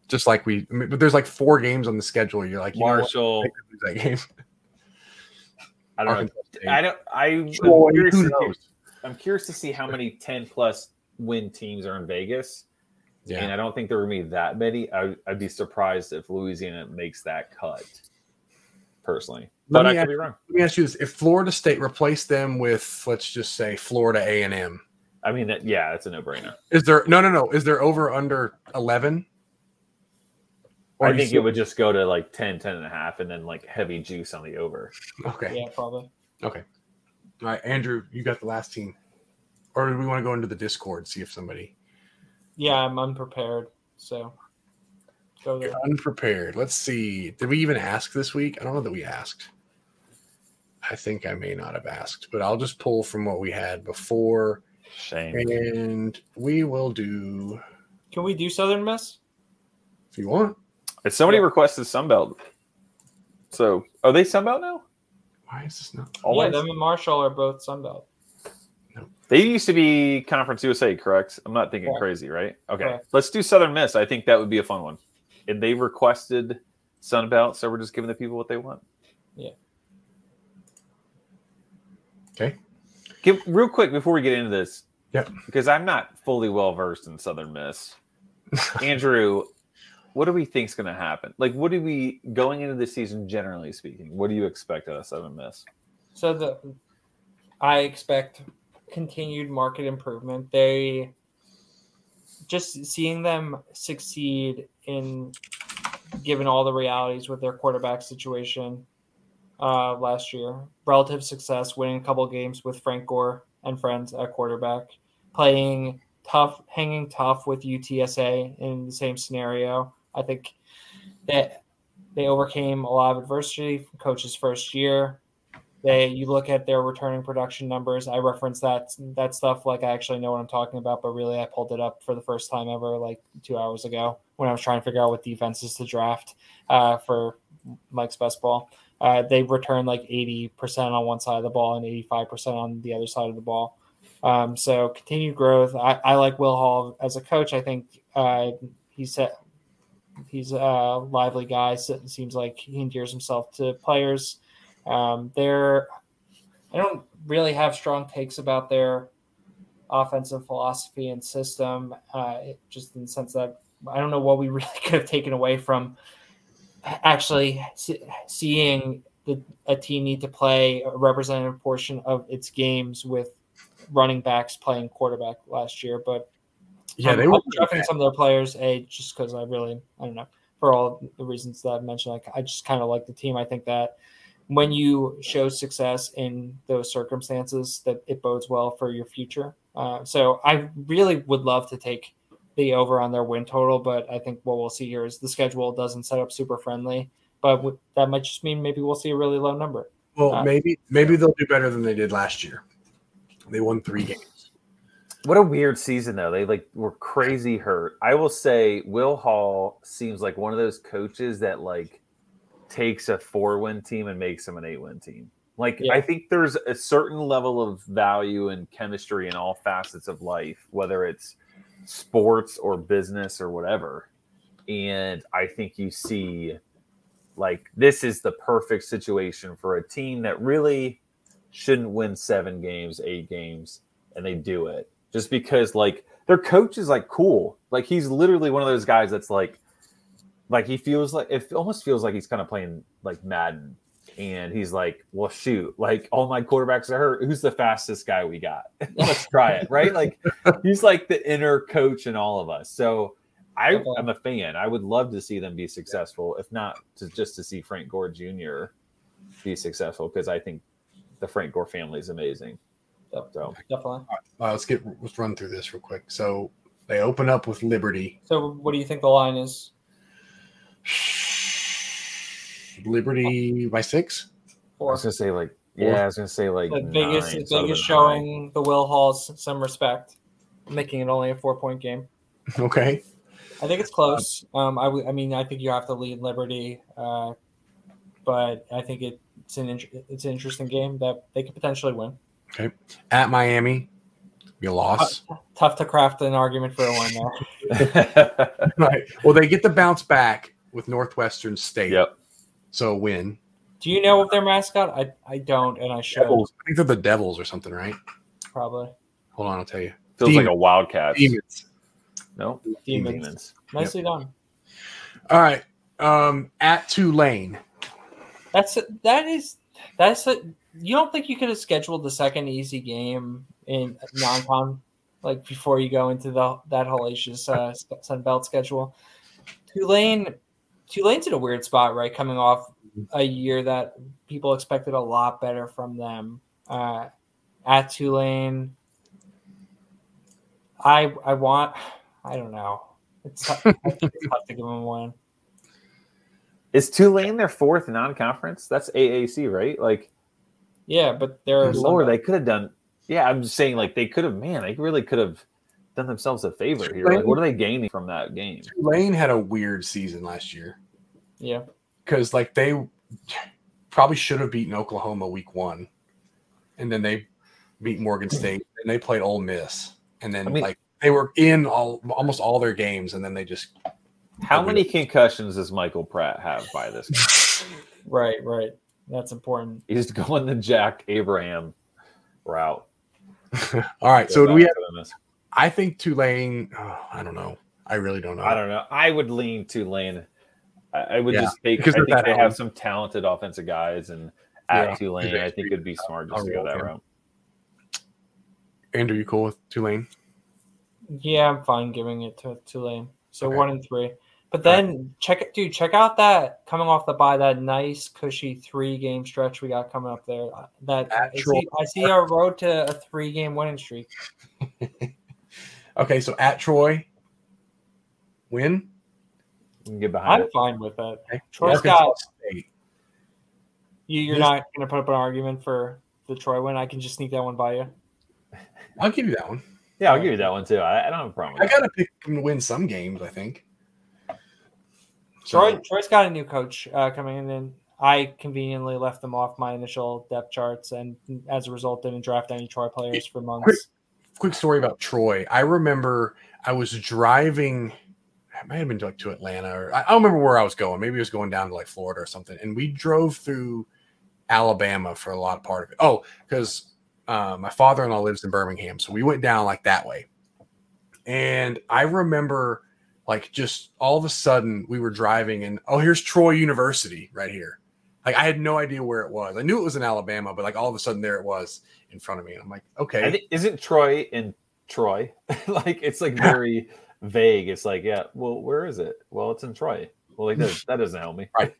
Just like but there's like 4 games on the schedule. You're like, Marshall. That game. I don't know. I'm curious to see how many 10-plus win teams are in Vegas, and I don't think there are going to be that many. I'd be surprised if Louisiana makes that cut, personally. But I could be wrong. Let me ask you this. If Florida State replaced them with, let's just say, Florida A&M. I mean, it's a no-brainer. Is there over under 11? I think it would just go to like 10.5, and then like heavy juice on the over. Okay. Yeah, probably. Okay. All right, Andrew, you got the last team. Or do we want to go into the Discord, see if somebody... Yeah, I'm unprepared, so... Go there. You're unprepared. Let's see. Did we even ask this week? I don't know that we asked. I think I may not have asked, but I'll just pull from what we had before. Shame. And we will do... Can we do Southern Miss? If you want. If somebody requested Sunbelt. So, are they Sunbelt now? Why is this not? Yeah, them and Marshall are both Sunbelt. No. They used to be Conference USA, correct? I'm not thinking crazy, right? Okay. Correct. Let's do Southern Miss. I think that would be a fun one. And they requested Sunbelt, so we're just giving the people what they want. Yeah. Okay. Real quick before we get into this. Yep. Because I'm not fully well-versed in Southern Miss. Andrew, what do we think is going to happen? Like, what do we going into the season, generally speaking? What do you expect out of Southern Miss? So I expect continued market improvement. They just seeing them succeed in given all the realities with their quarterback situation last year, relative success, winning a couple games with Frank Gore and friends at quarterback, playing tough, hanging tough with UTSA in the same scenario. I think that they overcame a lot of adversity from coach's first year. You look at their returning production numbers. I referenced that stuff like I actually know what I'm talking about, but really I pulled it up for the first time ever like 2 hours ago when I was trying to figure out what defenses to draft for Mike's best ball. They returned like 80% on one side of the ball and 85% on the other side of the ball. So continued growth. I like Will Hall as a coach. I think he said – he's a lively guy. Seems like he endears himself to players. I don't really have strong takes about their offensive philosophy and system, just in the sense that I don't know what we really could have taken away from actually seeing a team need to play a representative portion of its games with running backs playing quarterback last year, but. Yeah, they were drafting some of their players, just because I don't know, for all the reasons that I've mentioned, I just kind of like the team. I think that when you show success in those circumstances, that it bodes well for your future. So I really would love to take the over on their win total, but I think what we'll see here is the schedule doesn't set up super friendly, but that might just mean maybe we'll see a really low number. Well, maybe they'll do better than they did last year. They won 3 games. What a weird season, though. They were crazy hurt. I will say Will Hall seems like one of those coaches that takes a 4-win team and makes them an 8-win team. I think there's a certain level of value and chemistry in all facets of life, whether it's sports or business or whatever. And I think you see this is the perfect situation for a team that really shouldn't win 7 games, 8 games, and they do it. Just because, their coach is, cool. He's literally one of those guys that's, he feels it almost feels like he's kind of playing, Madden. And he's like, well, shoot, all my quarterbacks are hurt. Who's the fastest guy we got? Let's try it, right? He's the inner coach in all of us. So I am a fan. I would love to see them be successful, if not to just to see Frank Gore Jr. be successful, because I think the Frank Gore family is amazing. So definitely. All right, let's run through this real quick. So they open up with Liberty. So what do you think the line is? Liberty by 6? Four. I was gonna say the biggest showing the Will Halls some respect, making it only a 4-point game. Okay. I think it's close. I think you have to lead Liberty, but I think it's an interesting game that they could potentially win. Okay. At Miami, you lost. Tough to craft an argument for a win there. Right. Well, they get the bounce back with Northwestern State. Yep. So a win. Do you know of their mascot? I don't, and I should. Devils. I think they're the Devils or something, right? Probably. Hold on, I'll tell you. Feels Demons. Like a Wildcat. Demons. No? Demons. Nicely done. All right. At Tulane. You don't think you could have scheduled the second easy game in non-con, like before you go into that hellacious Sun Belt schedule? Tulane's in a weird spot, right? Coming off a year that people expected a lot better from them. At Tulane, I don't know. It's tough, it's tough to give them one. Is Tulane their fourth non-conference? That's AAC, right? Like, yeah, but they're lower. They could have done. Yeah, I'm just saying, like, they could have. Man, they really could have done themselves a favor here. Like, what are they gaining from that game? Tulane had a weird season last year. Yeah, because like they probably should have beaten Oklahoma week 1, and then they beat Morgan State, and they played Ole Miss, and then they were in almost all their games, and then they just. How many concussions does Michael Pratt have by this game? Right. That's important. He's going the Jack Abraham route. All right. So do we have – I think Tulane I don't know. I really don't know. I don't know. I would lean Tulane. I would just take – because I think they have some talented offensive guys. And at Tulane, I think it would be smart just to go that route. Andrew, you cool with Tulane? Yeah, I'm fine giving it to Tulane. So 1-3. But then check out that coming off the bye, that nice cushy 3-game stretch we got coming up there. That I see our road to a 3-game winning streak. Okay, so at Troy, win. We can get behind. I'm fine with that. Okay. Troy's got. You're not going to put up an argument for the Troy win. I can just sneak that one by you. I'll give you that one. Yeah, I'll give you that one too. I don't have a problem. I got to pick them to win some games. I think. Troy's got a new coach coming in, and I conveniently left them off my initial depth charts, and as a result, didn't draft any Troy players for months. Quick story about Troy. I remember I was driving. I might have been like to Atlanta, or I don't remember where I was going. Maybe I was going down to like Florida or something, and we drove through Alabama for a lot of part of it. Oh, because my father-in-law lives in Birmingham, so we went down like that way, and I remember. Like, just all of a sudden, we were driving, and here's Troy University right here. Like, I had no idea where it was. I knew it was in Alabama, but like all of a sudden, there it was in front of me. And I'm like, okay, isn't Troy in Troy? Like, it's like very vague. It's like, yeah, well, where is it? Well, it's in Troy. Well, like that doesn't help me. Right.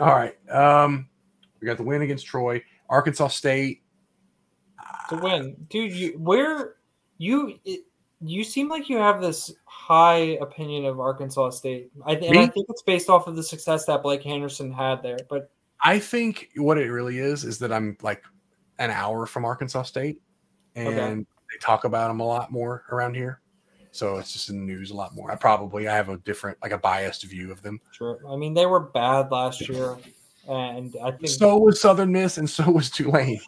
All right. We got the win against Troy, Arkansas State. The win, dude. You seem like you have this high opinion of Arkansas State. I think it's based off of the success that Blake Henderson had there. But I think what it really is that I'm like an hour from Arkansas State, and they talk about them a lot more around here. So it's just in the news a lot more. I have a different, like a biased view of them. Sure. I mean, they were bad last year, and I think so was Southern Miss, and so was Tulane.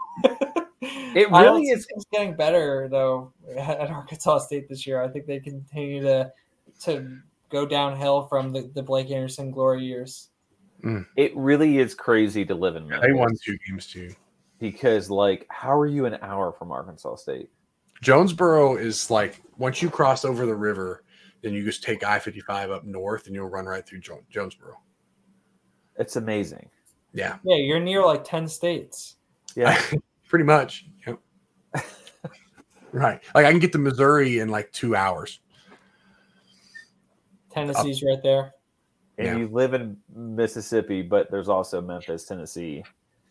It really is getting better though at Arkansas State this year. I think they continue to go downhill from the Blake Anderson glory years. Mm. It really is crazy to live in Memphis. They won 2 games too. Because like, how are you an hour from Arkansas State? Jonesboro is like once you cross over the river, then you just take I-55 up north, and you'll run right through Jonesboro. It's amazing. Yeah. Yeah, you're near like 10 states. Yeah. Pretty much. Yep. Right. Like I can get to Missouri in like 2 hours. Tennessee's right there. And you live in Mississippi, but there's also Memphis, Tennessee.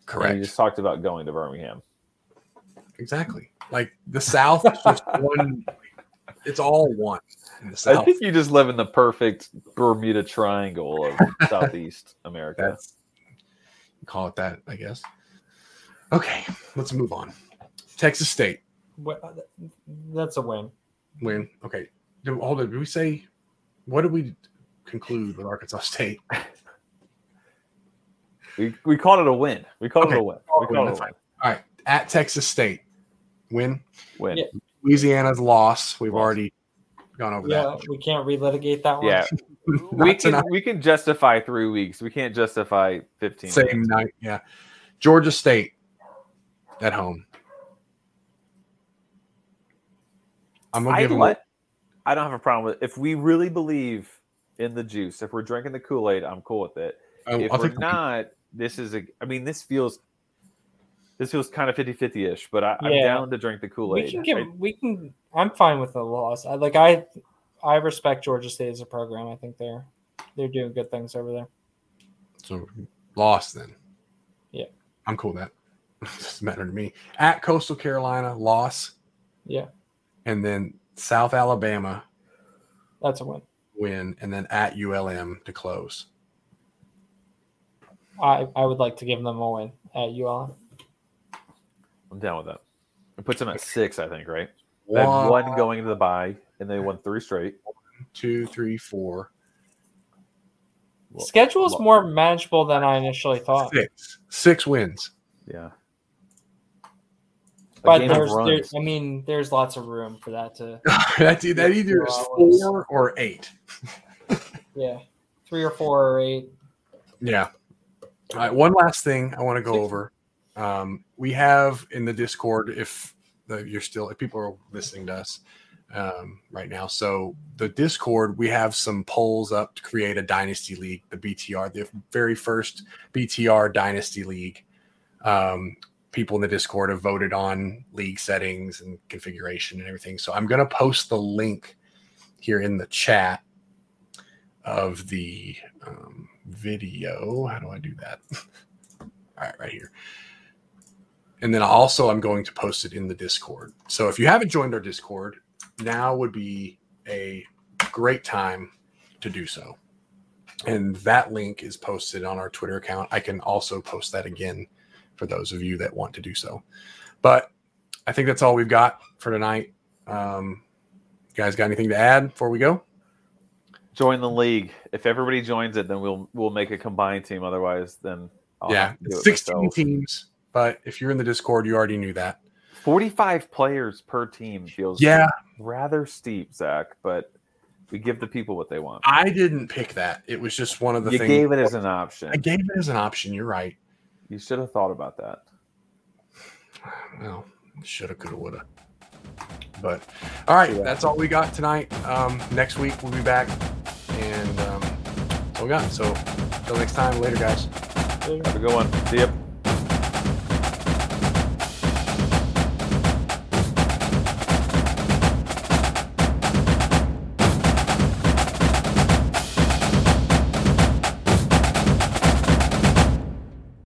Correct. And you just talked about going to Birmingham. Exactly. Like the South is just one. It's all one in the South. I think you just live in the perfect Bermuda Triangle of Southeast America. Call it that, I guess. Okay, let's move on. Texas State. That's a win. Win. Okay. Hold on. Did we say – what did we conclude with Arkansas State? We called it a win. We called it a win. All right. At Texas State. Win. Win. Yeah. Louisiana's loss. We've already gone over that. Yeah, we can't relitigate that one. Yeah. we can justify 3 weeks. We can't justify 15 Same weeks. Night, yeah. Georgia State at home. I'm going to give them what? I don't have a problem with it. If we really believe in the juice, if we're drinking the Kool-Aid, I'm cool with it. If we're not, this is a – I mean, this feels kind of 50-50-ish, but I'm down to drink the Kool-Aid. We can. I'm fine with the loss. I respect Georgia State as a program. I think they're doing good things over there. So loss then. Yeah, I'm cool with that. It doesn't matter to me. At Coastal Carolina, loss. Yeah, and then South Alabama. That's a win. Win, and then at ULM to close. I would like to give them a win at ULM. I'm down with that. It puts them at 6, I think, right? They had one going into the bye, and they won 3 straight. 1, 2, 3, 4. Schedule is more manageable than I initially thought. 6 wins. Yeah. But there's lots of room for that to. that either is 4 or 8. Yeah, 3 or 4 or 8. Yeah. All right. One last thing I want to go over. We have in the Discord, if people are listening to us right now. So the Discord, we have some polls up to create a Dynasty League, the BTR, the very first BTR Dynasty League. People in the Discord have voted on league settings and configuration and everything. So I'm going to post the link here in the chat of the video. How do I do that? All right, right here. And then also I'm going to post it in the Discord. So if you haven't joined our Discord, now would be a great time to do so. And that link is posted on our Twitter account. I can also post that again for those of you that want to do so. But I think that's all we've got for tonight. You guys got anything to add before we go? Join the league. If everybody joins it, then we'll make a combined team. Otherwise, then I'll do it 16 myself. Teams. But if you're in the Discord, you already knew that. 45 players per team feels rather steep, Zach, but we give the people what they want. I didn't pick that. It was just one of the things. You gave it as an option. I gave it as an option. You're right. You should have thought about that. Well, should have, could have, would have. But, all right, that's all we got tonight. Next week, we'll be back. And that's all we got. So, until next time. Later, guys. Have a good one. See ya.